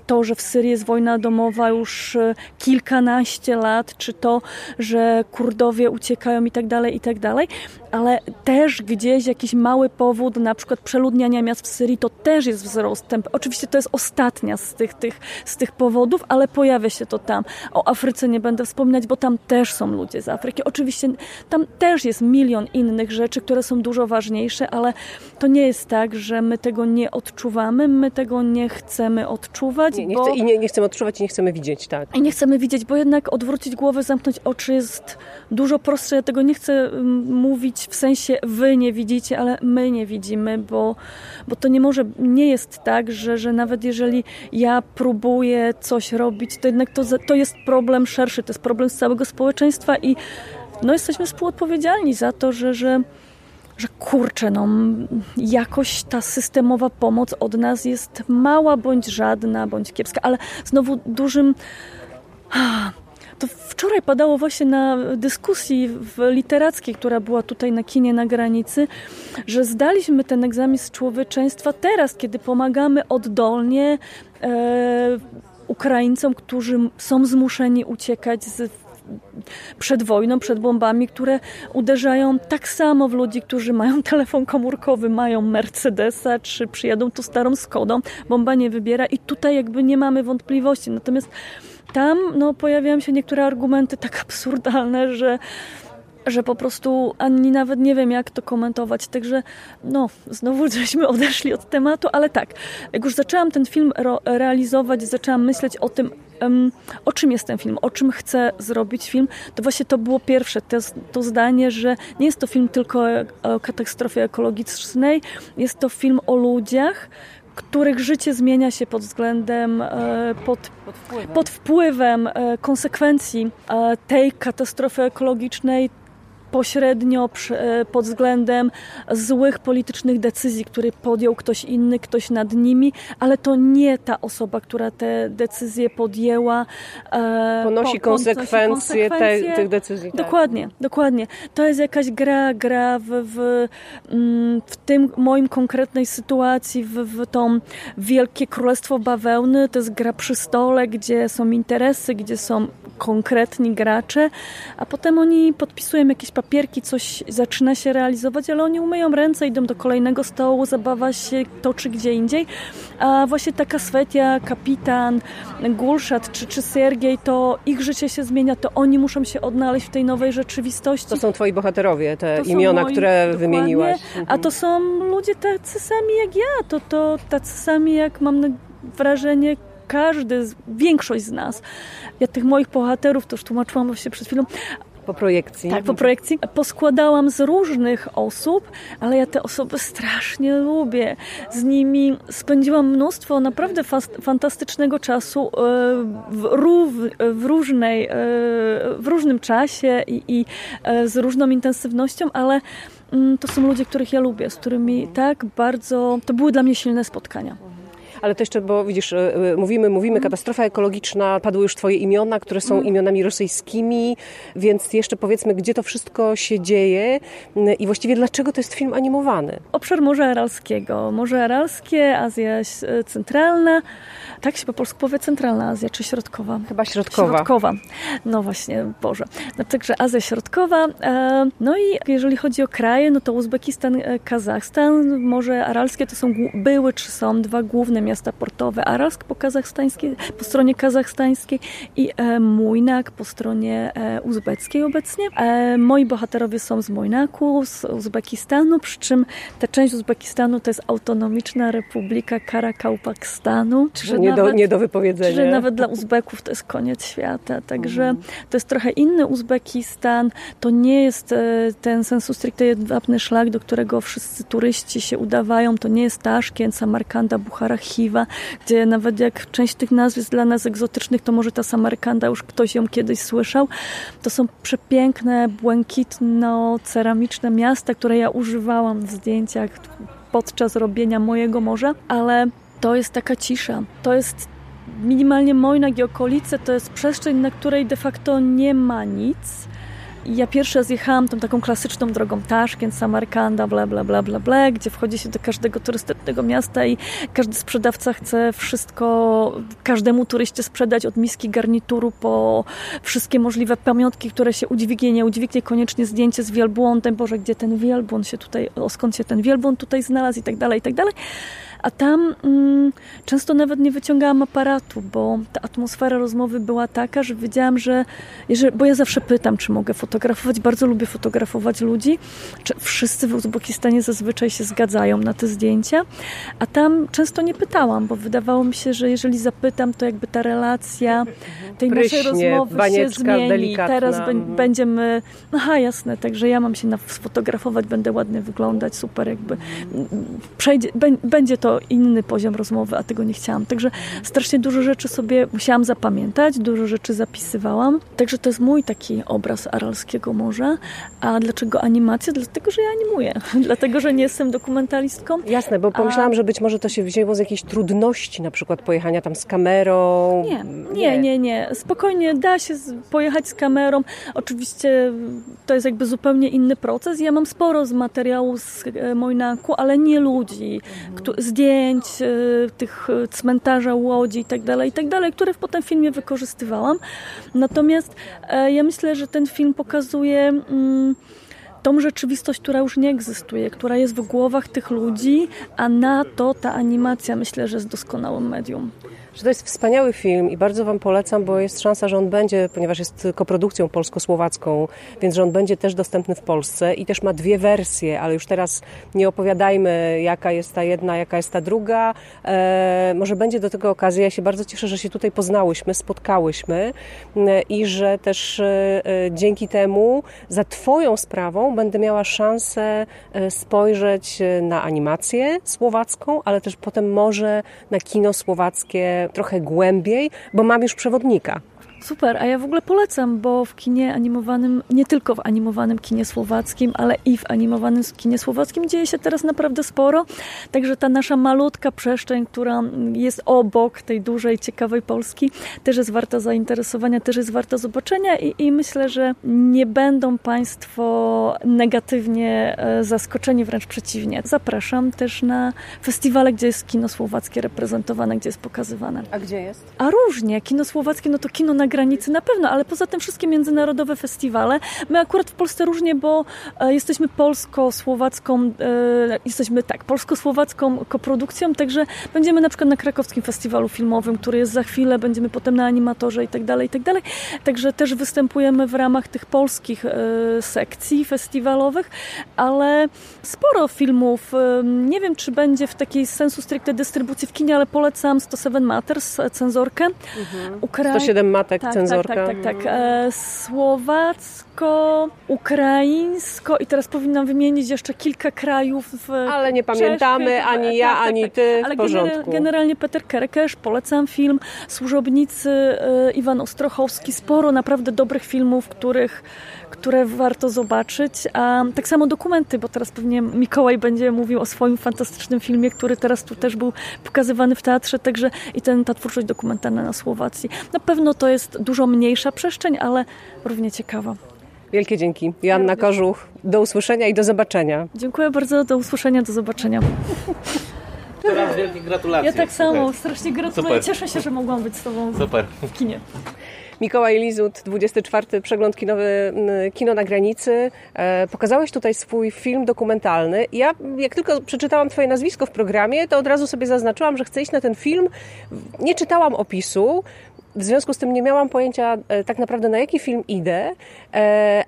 to, że w Syrii jest wojna domowa już kilkanaście lat, czy to, że Kurdowie uciekają i tak dalej, ale też gdzieś jakiś mały powód, na przykład przeludniania miast w Syrii, to też jest wzrost temp. Oczywiście to jest ostatnia z tych powodów, ale pojawia się to tam. O Afryce nie będę wspominać, bo tam też są ludzie z Afryki. Oczywiście tam też jest milion innych rzeczy, które są dużo ważniejsze, ale to nie jest tak, że my tego nie odczuwamy, my tego nie chcemy odczuwać. Nie chcemy odczuwać i nie chcemy widzieć, tak. I nie chcemy widzieć, bo jednak odwrócić głowę, zamknąć oczy jest dużo prostsze. Ja tego nie chcę mówić w sensie wy nie widzicie, ale my nie widzimy, bo to nie jest tak, że nawet jeżeli ja próbuję coś robić, to jednak to jest problem szerszy, to jest problem z całego społeczeństwa i jesteśmy współodpowiedzialni za to, że kurczę, jakoś ta systemowa pomoc od nas jest mała, bądź żadna, bądź kiepska, ale znowu dużym... To wczoraj padało właśnie na dyskusji literackiej, która była tutaj na Kinie na granicy, że zdaliśmy ten egzamin z człowieczeństwa teraz, kiedy pomagamy oddolnie Ukraińcom, którzy są zmuszeni uciekać z przed wojną, przed bombami, które uderzają tak samo w ludzi, którzy mają telefon komórkowy, mają Mercedesa, czy przyjadą tu starą Skodą. Bomba nie wybiera i tutaj jakby nie mamy wątpliwości. Natomiast tam pojawiają się niektóre argumenty tak absurdalne, że po prostu ani nawet nie wiem, jak to komentować. Także znowu żeśmy odeszli od tematu, ale tak, jak już zaczęłam ten film realizować, zaczęłam myśleć o tym, o czym jest ten film, o czym chcę zrobić film, to właśnie to było pierwsze, to zdanie, że nie jest to film tylko o katastrofie ekologicznej, jest to film o ludziach, których życie zmienia się pod względem, pod wpływem konsekwencji tej katastrofy ekologicznej, pośrednio pod względem złych politycznych decyzji, które podjął ktoś inny, ktoś nad nimi, ale to nie ta osoba, która te decyzje podjęła. Ponosi konsekwencje tych decyzji. Dokładnie, tak. Dokładnie. To jest jakaś gra w tym moim konkretnej sytuacji, w tą wielkie królestwo bawełny. To jest gra przy stole, gdzie są interesy, gdzie są konkretni gracze, a potem oni podpisują jakieś papierki, coś zaczyna się realizować, ale oni umyją ręce, idą do kolejnego stołu, zabawa się toczy gdzie indziej. A właśnie taka Svetia, Kapitan, Gulszat czy Siergiej, to ich życie się zmienia, to oni muszą się odnaleźć w tej nowej rzeczywistości. To są twoi bohaterowie, te imiona, które wymieniłaś. A to są ludzie tacy sami jak ja, to tacy sami jak, mam wrażenie, większość z nas. Ja tych moich bohaterów, to już tłumaczyłam właśnie przed chwilą, po projekcji. Poskładałam z różnych osób, ale ja te osoby strasznie lubię. Z nimi spędziłam mnóstwo naprawdę fantastycznego czasu w różnym czasie i z różną intensywnością, ale to są ludzie, których ja lubię, z którymi tak bardzo... To były dla mnie silne spotkania. Ale to jeszcze, bo widzisz, mówimy, katastrofa ekologiczna, padły już twoje imiona, które są imionami rosyjskimi, więc jeszcze powiedzmy, gdzie to wszystko się dzieje i właściwie dlaczego to jest film animowany? Obszar Morza Aralskiego. Morze Aralskie, Azja Centralna. Tak się po polsku powie Centralna Azja, czy Środkowa? Chyba Środkowa. Środkowa. No właśnie, Boże. Także Azja Środkowa. No i jeżeli chodzi o kraje, to Uzbekistan, Kazachstan, Morze Aralskie to są były, czy są dwa główne miasta portowe, Aralsk po stronie kazachstańskiej i Mujnak po stronie uzbeckiej obecnie. Moi bohaterowie są z Mujnaku, z Uzbekistanu, przy czym ta część Uzbekistanu to jest autonomiczna republika Karakałpakstanu. Nie do wypowiedzenia. Że nawet dla Uzbeków to jest koniec świata. Także to jest trochę inny Uzbekistan. To nie jest ten sensu stricte jedwabny szlak, do którego wszyscy turyści się udawają. To nie jest Taszkent, Samarkanda, Buchara, Chiwa, gdzie nawet jak część tych nazw jest dla nas egzotycznych, to może ta Samarkanda, już ktoś ją kiedyś słyszał. To są przepiękne, błękitno-ceramiczne miasta, które ja używałam w zdjęciach podczas robienia mojego morza, ale to jest taka cisza. To jest minimalnie Mujnak i okolice, to jest przestrzeń, na której de facto nie ma nic. Ja pierwszy raz jechałam tą taką klasyczną drogą Taszkent, Samarkanda, bla, bla, bla, bla, bla, gdzie wchodzi się do każdego turystycznego miasta i każdy sprzedawca chce wszystko każdemu turyście sprzedać, od miski garnituru po wszystkie możliwe pamiątki, które się udźwignie, nie udźwignie, koniecznie zdjęcie z wielbłądem. Boże, gdzie ten wielbłąd się tutaj, skąd się ten wielbłąd tutaj znalazł i tak dalej, i tak dalej. A tam często nawet nie wyciągałam aparatu, bo ta atmosfera rozmowy była taka, że wiedziałam, bo ja zawsze pytam, czy mogę fotografować. Bardzo lubię fotografować ludzi. Wszyscy w Uzbekistanie zazwyczaj się zgadzają na te zdjęcia. A tam często nie pytałam, bo wydawało mi się, że jeżeli zapytam, to jakby ta relacja tej naszej rozmowy się zmieni. Delikatna. Teraz będziemy... Aha, jasne, także ja mam się sfotografować, będę ładnie wyglądać, super jakby. Będzie to inny poziom rozmowy, a tego nie chciałam. Także strasznie dużo rzeczy sobie musiałam zapamiętać, dużo rzeczy zapisywałam. Także to jest mój taki obraz Aralskiego Morza. A dlaczego animacja? Dlatego, że ja animuję. Dlatego, że nie jestem dokumentalistką. Jasne, bo pomyślałam, że być może to się wzięło z jakiejś trudności, na przykład pojechania tam z kamerą. Nie. Spokojnie da się pojechać z kamerą. Oczywiście to jest jakby zupełnie inny proces. Ja mam sporo z materiału z Mujnaku, ale nie ludzi, zdjęć, tych cmentarza, łodzi itd., które potem w filmie wykorzystywałam. Natomiast ja myślę, że ten film pokazuje tą rzeczywistość, która już nie egzystuje, która jest w głowach tych ludzi, a na to ta animacja, myślę, że jest doskonałym medium. To jest wspaniały film i bardzo Wam polecam, bo jest szansa, że on będzie, ponieważ jest koprodukcją polsko-słowacką, więc że on będzie też dostępny w Polsce i też ma dwie wersje, ale już teraz nie opowiadajmy, jaka jest ta jedna, jaka jest ta druga. Może będzie do tego okazja. Ja się bardzo cieszę, że się tutaj poznałyśmy, spotkałyśmy i że też dzięki temu za Twoją sprawą będę miała szansę spojrzeć na animację słowacką, ale też potem może na kino słowackie trochę głębiej, bo mam już przewodnika. Super, a ja w ogóle polecam, bo w kinie animowanym, nie tylko w animowanym kinie słowackim, ale i w animowanym kinie słowackim dzieje się teraz naprawdę sporo. Także ta nasza malutka przestrzeń, która jest obok tej dużej, ciekawej Polski, też jest warta zainteresowania, też jest warta zobaczenia i myślę, że nie będą Państwo negatywnie zaskoczeni, wręcz przeciwnie. Zapraszam też na festiwale, gdzie jest kino słowackie reprezentowane, gdzie jest pokazywane. A gdzie jest? A różnie. Kino słowackie, no to kino na granicy na pewno, ale poza tym wszystkie międzynarodowe festiwale. My akurat w Polsce różnie, bo jesteśmy polsko-słowacką koprodukcją, także będziemy na przykład na krakowskim festiwalu filmowym, który jest za chwilę, będziemy potem na animatorze itd. Także też występujemy w ramach tych polskich sekcji festiwalowych, ale sporo filmów. Nie wiem, czy będzie w takiej sensu stricte dystrybucji w kinie, ale polecam 107 Matters, cenzorkę. Mhm. 107 Matek, tak, cenzorka. Tak. Słowacko, ukraińsko i teraz powinnam wymienić jeszcze kilka krajów. Ale nie pamiętamy, Czeszkę, ani ja, ani ty, ale w porządku. Generalnie Peter Kerekesz, polecam film. Służobnicy, Iwan Ostrochowski, sporo naprawdę dobrych filmów, które warto zobaczyć. A tak samo dokumenty, bo teraz pewnie Mikołaj będzie mówił o swoim fantastycznym filmie, który teraz tu też był pokazywany w teatrze, także i ta twórczość dokumentalna na Słowacji. Na pewno to jest dużo mniejsza przestrzeń, ale równie ciekawa. Wielkie dzięki. Joanna Kożuch, do usłyszenia i do zobaczenia. Dziękuję bardzo, do usłyszenia, do zobaczenia. To raz wielkie gratulacje. Ja tak samo, super. Strasznie gratuluję. Super. Cieszę się, że mogłam być z Tobą super. W kinie. Mikołaj Lizut, 24. Przegląd kinowy Kino na granicy. Pokazałeś tutaj swój film dokumentalny. Ja, jak tylko przeczytałam Twoje nazwisko w programie, to od razu sobie zaznaczyłam, że chcę iść na ten film. Nie czytałam opisu. W związku z tym nie miałam pojęcia tak naprawdę na jaki film idę,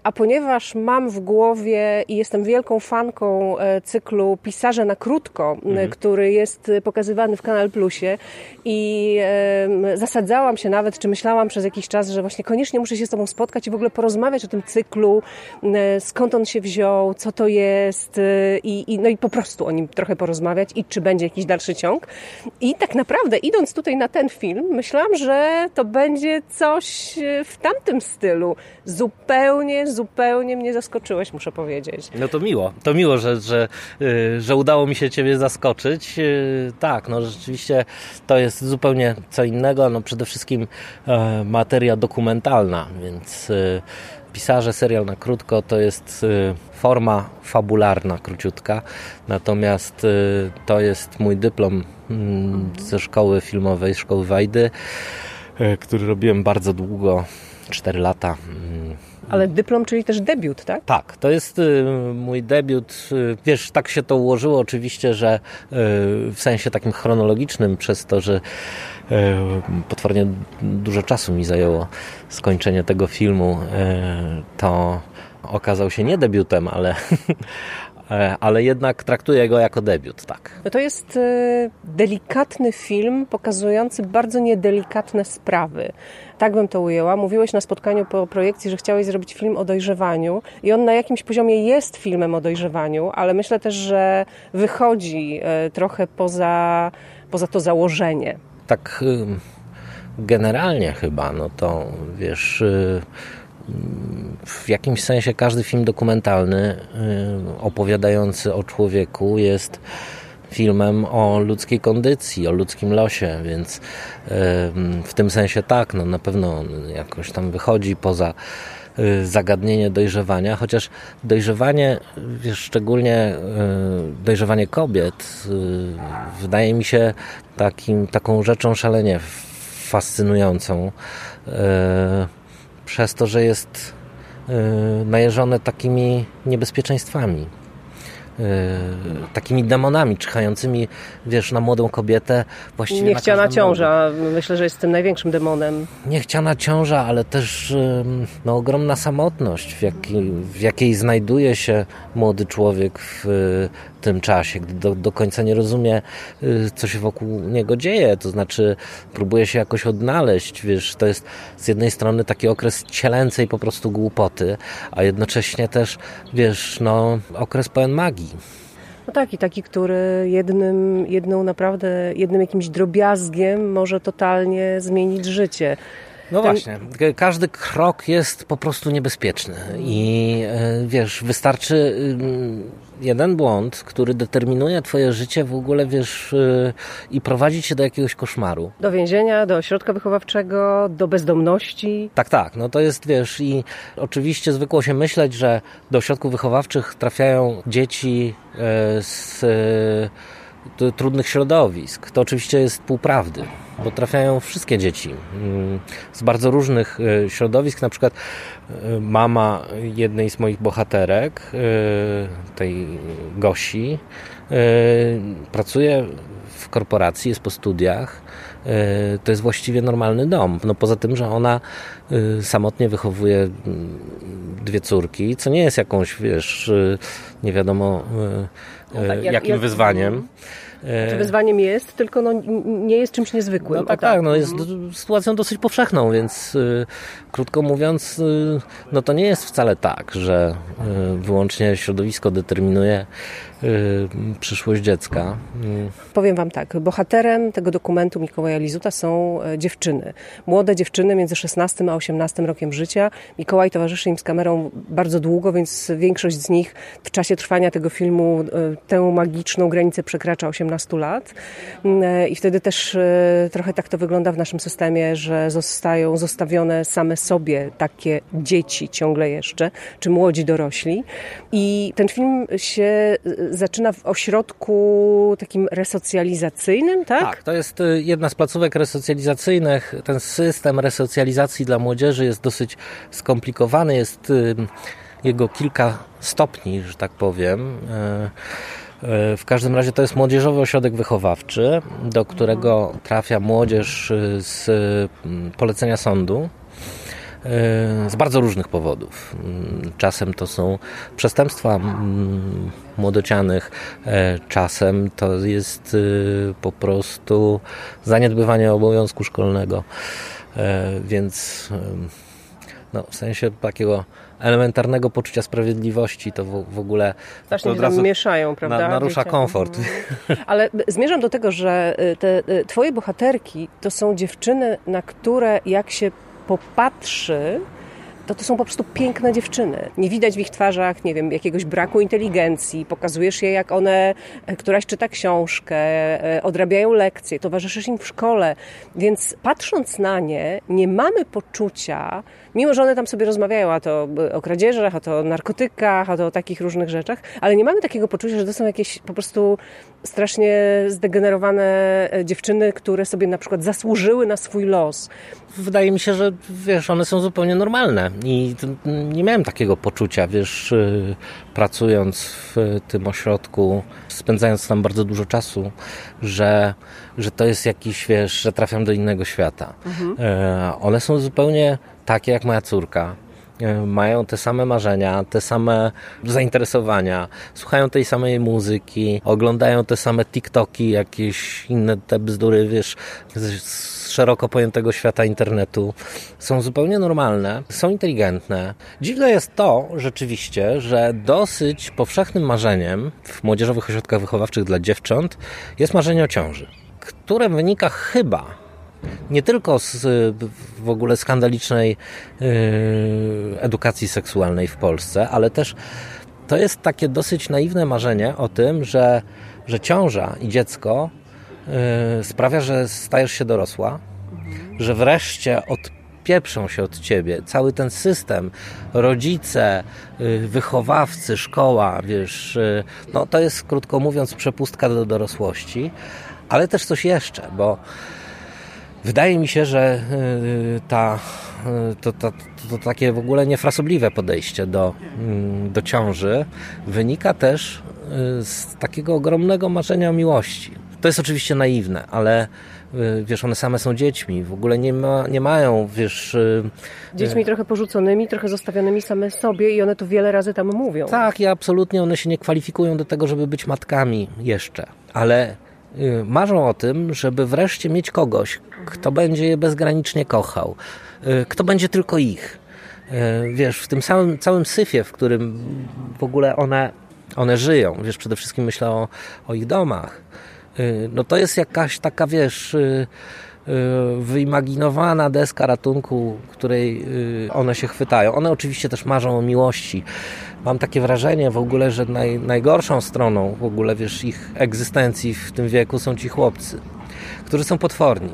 a ponieważ mam w głowie i jestem wielką fanką cyklu Pisarze na krótko, który jest pokazywany w Kanal Plusie i zasadzałam się nawet, czy myślałam przez jakiś czas, że właśnie koniecznie muszę się z Tobą spotkać i w ogóle porozmawiać o tym cyklu, skąd on się wziął, co to jest i po prostu o nim trochę porozmawiać i czy będzie jakiś dalszy ciąg. I tak naprawdę idąc tutaj na ten film, myślałam, że to będzie coś w tamtym stylu. Zupełnie mnie zaskoczyłeś, muszę powiedzieć. No to miło. To miło, że udało mi się Ciebie zaskoczyć. Tak, no rzeczywiście to jest zupełnie co innego. No przede wszystkim materia dokumentalna, więc Pisarze, serial na krótko to jest forma fabularna, króciutka. Natomiast to jest mój dyplom ze szkoły filmowej, szkoły Wajdy, który robiłem bardzo długo, 4 lata. Ale dyplom, czyli też debiut, tak? Tak, to jest mój debiut. Wiesz, tak się to ułożyło oczywiście, że w sensie takim chronologicznym, przez to, że potwornie dużo czasu mi zajęło skończenie tego filmu, to okazał się nie debiutem, ale jednak traktuję go jako debiut, tak. No to jest delikatny film pokazujący bardzo niedelikatne sprawy. Tak bym to ujęła. Mówiłeś na spotkaniu po projekcji, że chciałeś zrobić film o dojrzewaniu i on na jakimś poziomie jest filmem o dojrzewaniu, ale myślę też, że wychodzi trochę poza to założenie. Tak generalnie chyba, no to wiesz, w jakimś sensie każdy film dokumentalny opowiadający o człowieku jest filmem o ludzkiej kondycji, o ludzkim losie, więc w tym sensie tak, no na pewno jakoś tam wychodzi poza zagadnienie dojrzewania, chociaż dojrzewanie, szczególnie dojrzewanie kobiet, wydaje mi się taką rzeczą szalenie fascynującą, przez to, że jest najeżone takimi niebezpieczeństwami, takimi demonami czyhającymi, na młodą kobietę. Właściwie niechciana ciąża, myślę, że jest tym największym demonem. Niechciana ciąża, ale też ogromna samotność, w jakiej znajduje się młody człowiek w tym czasie, gdy do końca nie rozumie, co się wokół niego dzieje, to znaczy próbuje się jakoś odnaleźć, to jest z jednej strony taki okres cielęcej po prostu głupoty, a jednocześnie też, okres pełen magii. No tak, i taki, który jednym jakimś drobiazgiem może totalnie zmienić życie. No właśnie, każdy krok jest po prostu niebezpieczny i wystarczy jeden błąd, który determinuje twoje życie w ogóle, i prowadzi cię do jakiegoś koszmaru. Do więzienia, do ośrodka wychowawczego, do bezdomności. Tak, no to jest, i oczywiście zwykło się myśleć, że do ośrodków wychowawczych trafiają dzieci z trudnych środowisk. To oczywiście jest półprawdy, bo trafiają wszystkie dzieci z bardzo różnych środowisk. Na przykład mama jednej z moich bohaterek, tej Gosi, pracuje w korporacji, jest po studiach. To jest właściwie normalny dom. Poza tym, że ona samotnie wychowuje dwie córki, co nie jest jakąś, nie wiadomo jakim wyzwaniem. Czy wyzwaniem jest, tylko nie jest czymś niezwykłym. No jest sytuacją dosyć powszechną, więc krótko mówiąc, to nie jest wcale tak, że wyłącznie środowisko determinuje przyszłość dziecka. Powiem wam tak, bohaterem tego dokumentu Mikołaja Lizuta są dziewczyny. Młode dziewczyny między 16 a 18 rokiem życia. Mikołaj towarzyszy im z kamerą bardzo długo, więc większość z nich w czasie trwania tego filmu tę magiczną granicę przekracza 18 lat. I wtedy też trochę tak to wygląda w naszym systemie, że zostają zostawione same sobie takie dzieci ciągle jeszcze, czy młodzi dorośli. I ten film się zaczyna w ośrodku takim resocjalizacyjnym, tak? Tak, to jest jedna z placówek resocjalizacyjnych. Ten system resocjalizacji dla młodzieży jest dosyć skomplikowany. Jest jego kilka stopni, że tak powiem. W każdym razie to jest młodzieżowy ośrodek wychowawczy, do którego trafia młodzież z polecenia sądu. Z bardzo różnych powodów. Czasem to są przestępstwa młodocianych, czasem to jest po prostu zaniedbywanie obowiązku szkolnego, więc w sensie takiego elementarnego poczucia sprawiedliwości to w ogóle od razu mieszają, prawda? Narusza komfort. Ale zmierzam do tego, że te twoje bohaterki to są dziewczyny, na które jak się popatrzy, to są po prostu piękne dziewczyny. Nie widać w ich twarzach, jakiegoś braku inteligencji. Pokazujesz je, jak one, któraś czyta książkę, odrabiają lekcje, towarzyszysz im w szkole. Więc patrząc na nie, nie mamy poczucia, mimo że one tam sobie rozmawiają, a to o kradzieżach, a to o narkotykach, a to o takich różnych rzeczach, ale nie mamy takiego poczucia, że to są jakieś po prostu strasznie zdegenerowane dziewczyny, które sobie na przykład zasłużyły na swój los. Wydaje mi się, że one są zupełnie normalne i nie miałem takiego poczucia, pracując w tym ośrodku, spędzając tam bardzo dużo czasu, że to jest jakiś, że trafiam do innego świata. Mhm. One są zupełnie takie jak moja córka. Mają te same marzenia, te same zainteresowania, słuchają tej samej muzyki, oglądają te same TikToki, jakieś inne te bzdury, z szeroko pojętego świata internetu. Są zupełnie normalne, są inteligentne. Dziwne jest to rzeczywiście, że dosyć powszechnym marzeniem w młodzieżowych ośrodkach wychowawczych dla dziewcząt jest marzenie o ciąży, które wynika chyba nie tylko z w ogóle skandalicznej edukacji seksualnej w Polsce, ale też to jest takie dosyć naiwne marzenie o tym, że ciąża i dziecko sprawia, że stajesz się dorosła, że wreszcie od pieprzą się od ciebie. Cały ten system, rodzice, wychowawcy, szkoła, wiesz, no to jest, krótko mówiąc, przepustka do dorosłości, ale też coś jeszcze, bo wydaje mi się, że to takie w ogóle niefrasobliwe podejście do ciąży wynika też z takiego ogromnego marzenia o miłości. To jest oczywiście naiwne, ale wiesz, one same są dziećmi, w ogóle nie mają, wiesz... Dziećmi trochę porzuconymi, trochę zostawionymi same sobie i one to wiele razy tam mówią. Tak, i absolutnie one się nie kwalifikują do tego, żeby być matkami jeszcze, ale... Marzą o tym, żeby wreszcie mieć kogoś, kto będzie je bezgranicznie kochał, kto będzie tylko ich. Wiesz, w tym samym całym syfie, w którym w ogóle one żyją, wiesz, przede wszystkim myślę o ich domach, no to jest jakaś taka, wiesz, wyimaginowana deska ratunku, której one się chwytają. One oczywiście też marzą o miłości. Mam takie wrażenie w ogóle, że najgorszą stroną w ogóle, wiesz, ich egzystencji w tym wieku są ci chłopcy, którzy są potworni.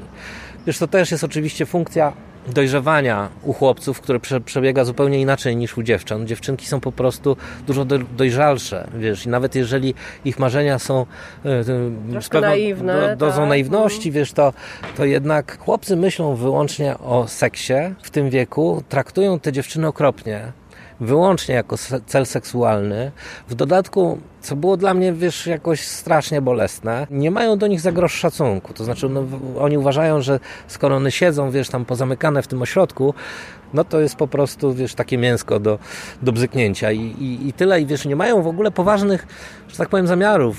Wiesz, to też jest oczywiście funkcja dojrzewania u chłopców, które przebiega zupełnie inaczej niż u dziewcząt. Dziewczynki są po prostu dużo dojrzalsze, wiesz, i nawet jeżeli ich marzenia są z pewną naiwne, dozą naiwności, wiesz, to jednak chłopcy myślą wyłącznie o seksie w tym wieku, traktują te dziewczyny okropnie, wyłącznie jako cel seksualny. W dodatku, co było dla mnie, wiesz, jakoś strasznie bolesne, nie mają do nich za grosz szacunku. To znaczy, no, oni uważają, że skoro one siedzą, wiesz, tam pozamykane w tym ośrodku, no to jest po prostu, wiesz, takie mięsko do bzyknięcia i tyle. I wiesz, nie mają w ogóle poważnych, że tak powiem, zamiarów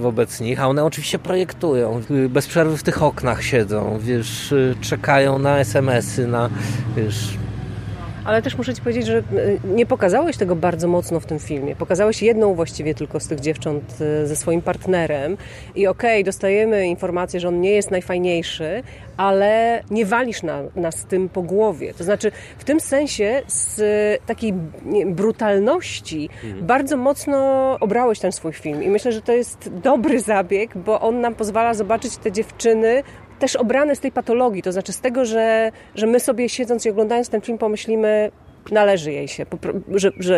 wobec nich, a one oczywiście projektują. Bez przerwy w tych oknach siedzą, wiesz, czekają na SMS-y, na, wiesz... Ale też muszę ci powiedzieć, że nie pokazałeś tego bardzo mocno w tym filmie. Pokazałeś jedną właściwie tylko z tych dziewcząt ze swoim partnerem i okej, dostajemy informację, że on nie jest najfajniejszy, ale nie walisz nas tym po głowie. To znaczy w tym sensie z takiej brutalności bardzo mocno obrałeś ten swój film i myślę, że to jest dobry zabieg, bo on nam pozwala zobaczyć te dziewczyny też obrane z tej patologii, to znaczy z tego, że my sobie siedząc i oglądając ten film pomyślimy, należy jej się,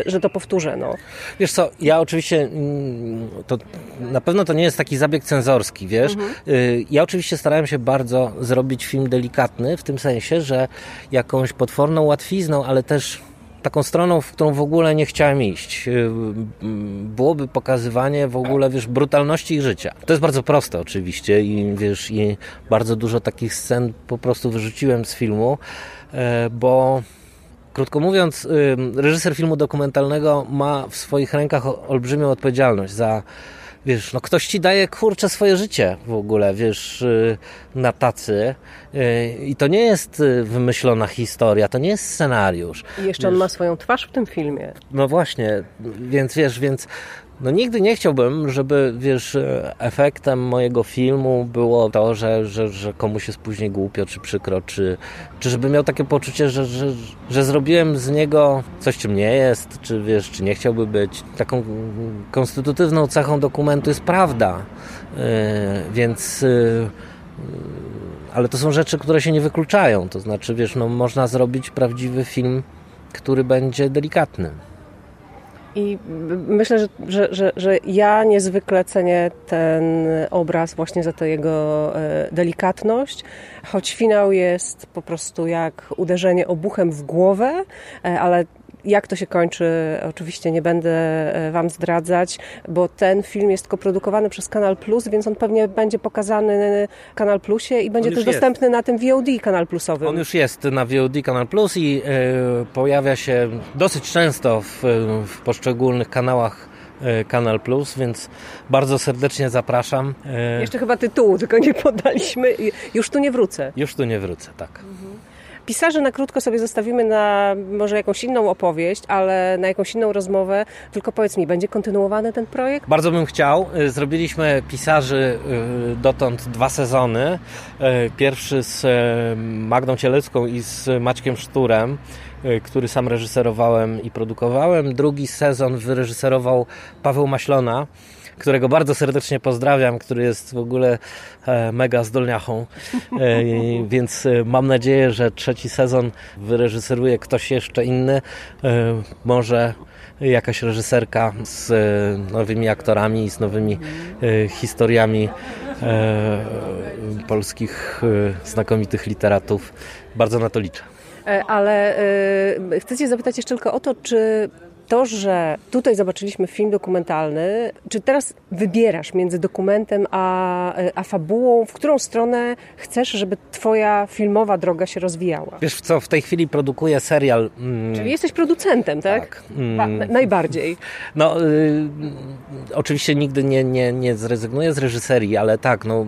że to powtórzę. No. Wiesz co, ja oczywiście to na pewno to nie jest taki zabieg cenzorski, wiesz. Ja oczywiście starałem się bardzo zrobić film delikatny, w tym sensie, że jakąś potworną łatwizną, ale też taką stroną, w którą w ogóle nie chciałem iść, byłoby pokazywanie w ogóle, wiesz, brutalności ich życia. To jest bardzo proste oczywiście i wiesz, i bardzo dużo takich scen po prostu wyrzuciłem z filmu, bo krótko mówiąc, reżyser filmu dokumentalnego ma w swoich rękach olbrzymią odpowiedzialność za, wiesz, no ktoś ci daje, kurczę, swoje życie w ogóle, wiesz, na tacy. I to nie jest wymyślona historia, to nie jest scenariusz. I jeszcze on ma swoją twarz w tym filmie. No właśnie, więc wiesz, no nigdy nie chciałbym, żeby, wiesz, efektem mojego filmu było to, że komuś jest później głupio, czy przykro, czy żeby miał takie poczucie, że zrobiłem z niego coś, czym nie jest, czy wiesz, czy nie chciałby być. Taką konstytutywną cechą dokumentu jest prawda, więc... ale to są rzeczy, które się nie wykluczają, to znaczy, wiesz, no można zrobić prawdziwy film, który będzie delikatny. I myślę, że ja niezwykle cenię ten obraz właśnie za tę jego delikatność, choć finał jest po prostu jak uderzenie obuchem w głowę, ale jak to się kończy, oczywiście nie będę wam zdradzać, bo ten film jest koprodukowany przez Kanal Plus, więc on pewnie będzie pokazany Kanal Plusie i będzie też dostępny na tym VOD Kanal Plusowym. On już jest na VOD Kanal Plus i pojawia się dosyć często w poszczególnych kanałach Kanal Plus, więc bardzo serdecznie zapraszam. Jeszcze chyba tytułu, tylko nie podaliśmy. Już tu nie wrócę. Już tu nie wrócę, tak. Pisarze na krótko sobie zostawimy na może jakąś inną opowieść, ale na jakąś inną rozmowę. Tylko powiedz mi, będzie kontynuowany ten projekt? Bardzo bym chciał. Zrobiliśmy Pisarzy dotąd 2 sezony. Pierwszy z Magdą Cielecką i z Maćkiem Szturem, który sam reżyserowałem i produkowałem. Drugi sezon wyreżyserował Paweł Maślona, którego bardzo serdecznie pozdrawiam, który jest w ogóle mega zdolniachą, więc mam nadzieję, że trzeci sezon wyreżyseruje ktoś jeszcze inny, może jakaś reżyserka z nowymi aktorami, z nowymi historiami polskich znakomitych literatów. Bardzo na to liczę. Ale chcę Cię zapytać jeszcze tylko o to, czy to, że tutaj zobaczyliśmy film dokumentalny, czy teraz wybierasz między dokumentem a fabułą, w którą stronę chcesz, żeby twoja filmowa droga się rozwijała? Wiesz co, w tej chwili produkuję serial. Czyli jesteś producentem, tak? Najbardziej. No, oczywiście nigdy nie zrezygnuję z reżyserii, ale tak, no,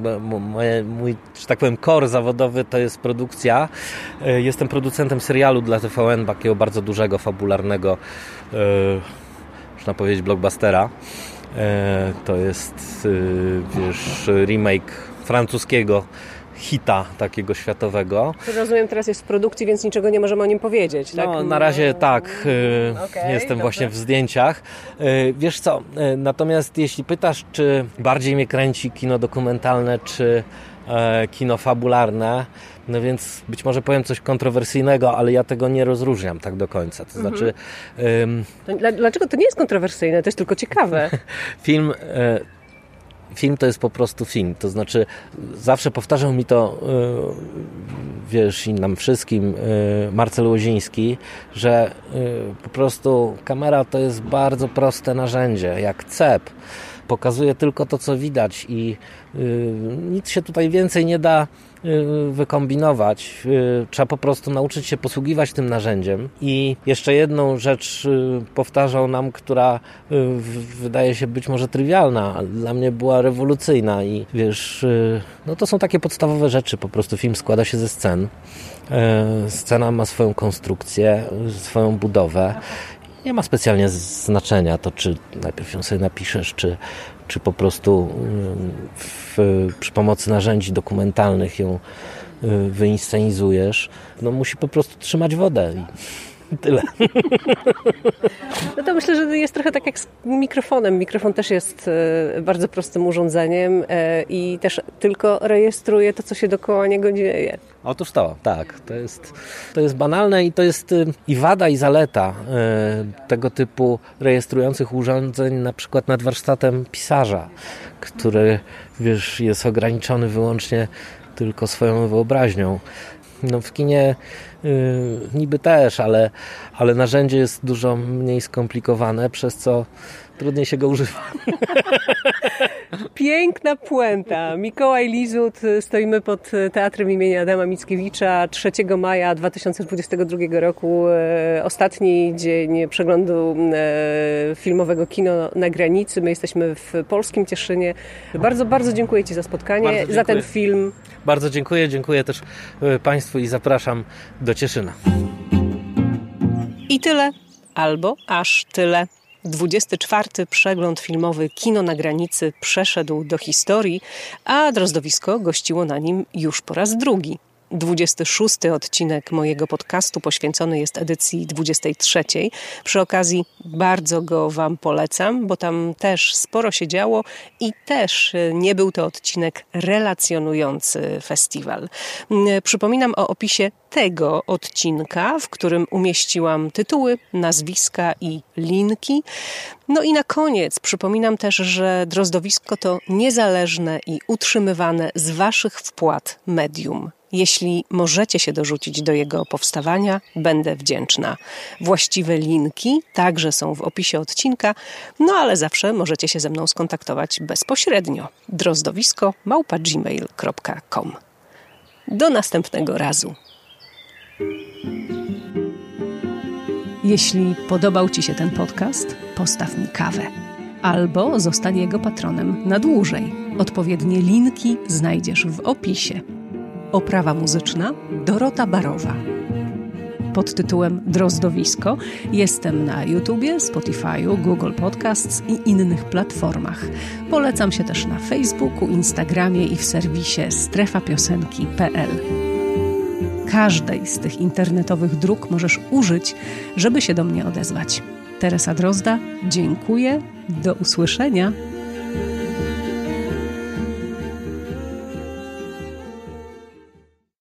mój, że tak powiem, core zawodowy to jest produkcja. Jestem producentem serialu dla TVN, takiego bardzo dużego, fabularnego, można powiedzieć blockbustera. To jest wiesz, remake francuskiego hita takiego światowego. Rozumiem, teraz jest w produkcji, więc niczego nie możemy o nim powiedzieć, tak? No, na razie tak. Okay, jestem dobra. Właśnie w zdjęciach. Wiesz co, natomiast jeśli pytasz, czy bardziej mnie kręci kino dokumentalne, czy kino fabularne, no więc być może powiem coś kontrowersyjnego, ale ja tego nie rozróżniam tak do końca. To znaczy... Dlaczego to nie jest kontrowersyjne? To jest tylko ciekawe. Film to jest po prostu film. To znaczy zawsze powtarzał mi to wiesz, i nam wszystkim Marcel Łoziński, że po prostu kamera to jest bardzo proste narzędzie, jak cep. Pokazuje tylko to, co widać i nic się tutaj więcej nie da wykombinować. Trzeba po prostu nauczyć się posługiwać tym narzędziem. I jeszcze jedną rzecz powtarzał nam, która wydaje się być może trywialna, ale dla mnie była rewolucyjna i wiesz, no to są takie podstawowe rzeczy. Po prostu film składa się ze scen. Scena ma swoją konstrukcję, swoją budowę. Nie ma specjalnie znaczenia to, czy najpierw ją sobie napiszesz, czy po prostu przy pomocy narzędzi dokumentalnych ją wyinscenizujesz. No musi po prostu trzymać wodę. Tyle. No to myślę, że jest trochę tak jak z mikrofonem. Mikrofon też jest bardzo prostym urządzeniem i też tylko rejestruje to, co się dookoła niego dzieje. Otóż to, tak. To jest banalne i to jest i wada, i zaleta tego typu rejestrujących urządzeń, na przykład nad warsztatem pisarza, który, wiesz, jest ograniczony wyłącznie tylko swoją wyobraźnią. No w kinie niby też, ale narzędzie jest dużo mniej skomplikowane, przez co trudniej się go używa. Piękna puenta. Mikołaj Lizut, stoimy pod Teatrem imienia Adama Mickiewicza 3 maja 2022 roku. Ostatni dzień przeglądu filmowego Kino na granicy. My jesteśmy w polskim Cieszynie. Bardzo, bardzo dziękuję Ci za spotkanie, za ten film. Bardzo dziękuję. Dziękuję też Państwu i zapraszam do Cieszyna. I tyle. Albo aż tyle. 24. przegląd filmowy Kino na granicy przeszedł do historii, a Drozdowisko gościło na nim już po raz drugi. 26. odcinek mojego podcastu poświęcony jest edycji 23. Przy okazji bardzo go Wam polecam, bo tam też sporo się działo i też nie był to odcinek relacjonujący festiwal. Przypominam o opisie tego odcinka, w którym umieściłam tytuły, nazwiska i linki. No i na koniec przypominam też, że Drozdowisko to niezależne i utrzymywane z Waszych wpłat medium. Jeśli możecie się dorzucić do jego powstawania, będę wdzięczna. Właściwe linki także są w opisie odcinka, no ale zawsze możecie się ze mną skontaktować bezpośrednio. drozdowisko@gmail.com. Do następnego razu. Jeśli podobał Ci się ten podcast, postaw mi kawę. Albo zostań jego patronem na dłużej. Odpowiednie linki znajdziesz w opisie. Oprawa muzyczna Dorota Barowa. Pod tytułem Drozdowisko jestem na YouTubie, Spotify'u, Google Podcasts i innych platformach. Polecam się też na Facebooku, Instagramie i w serwisie strefapiosenki.pl. Każdej z tych internetowych dróg możesz użyć, żeby się do mnie odezwać. Teresa Drozda, dziękuję, do usłyszenia.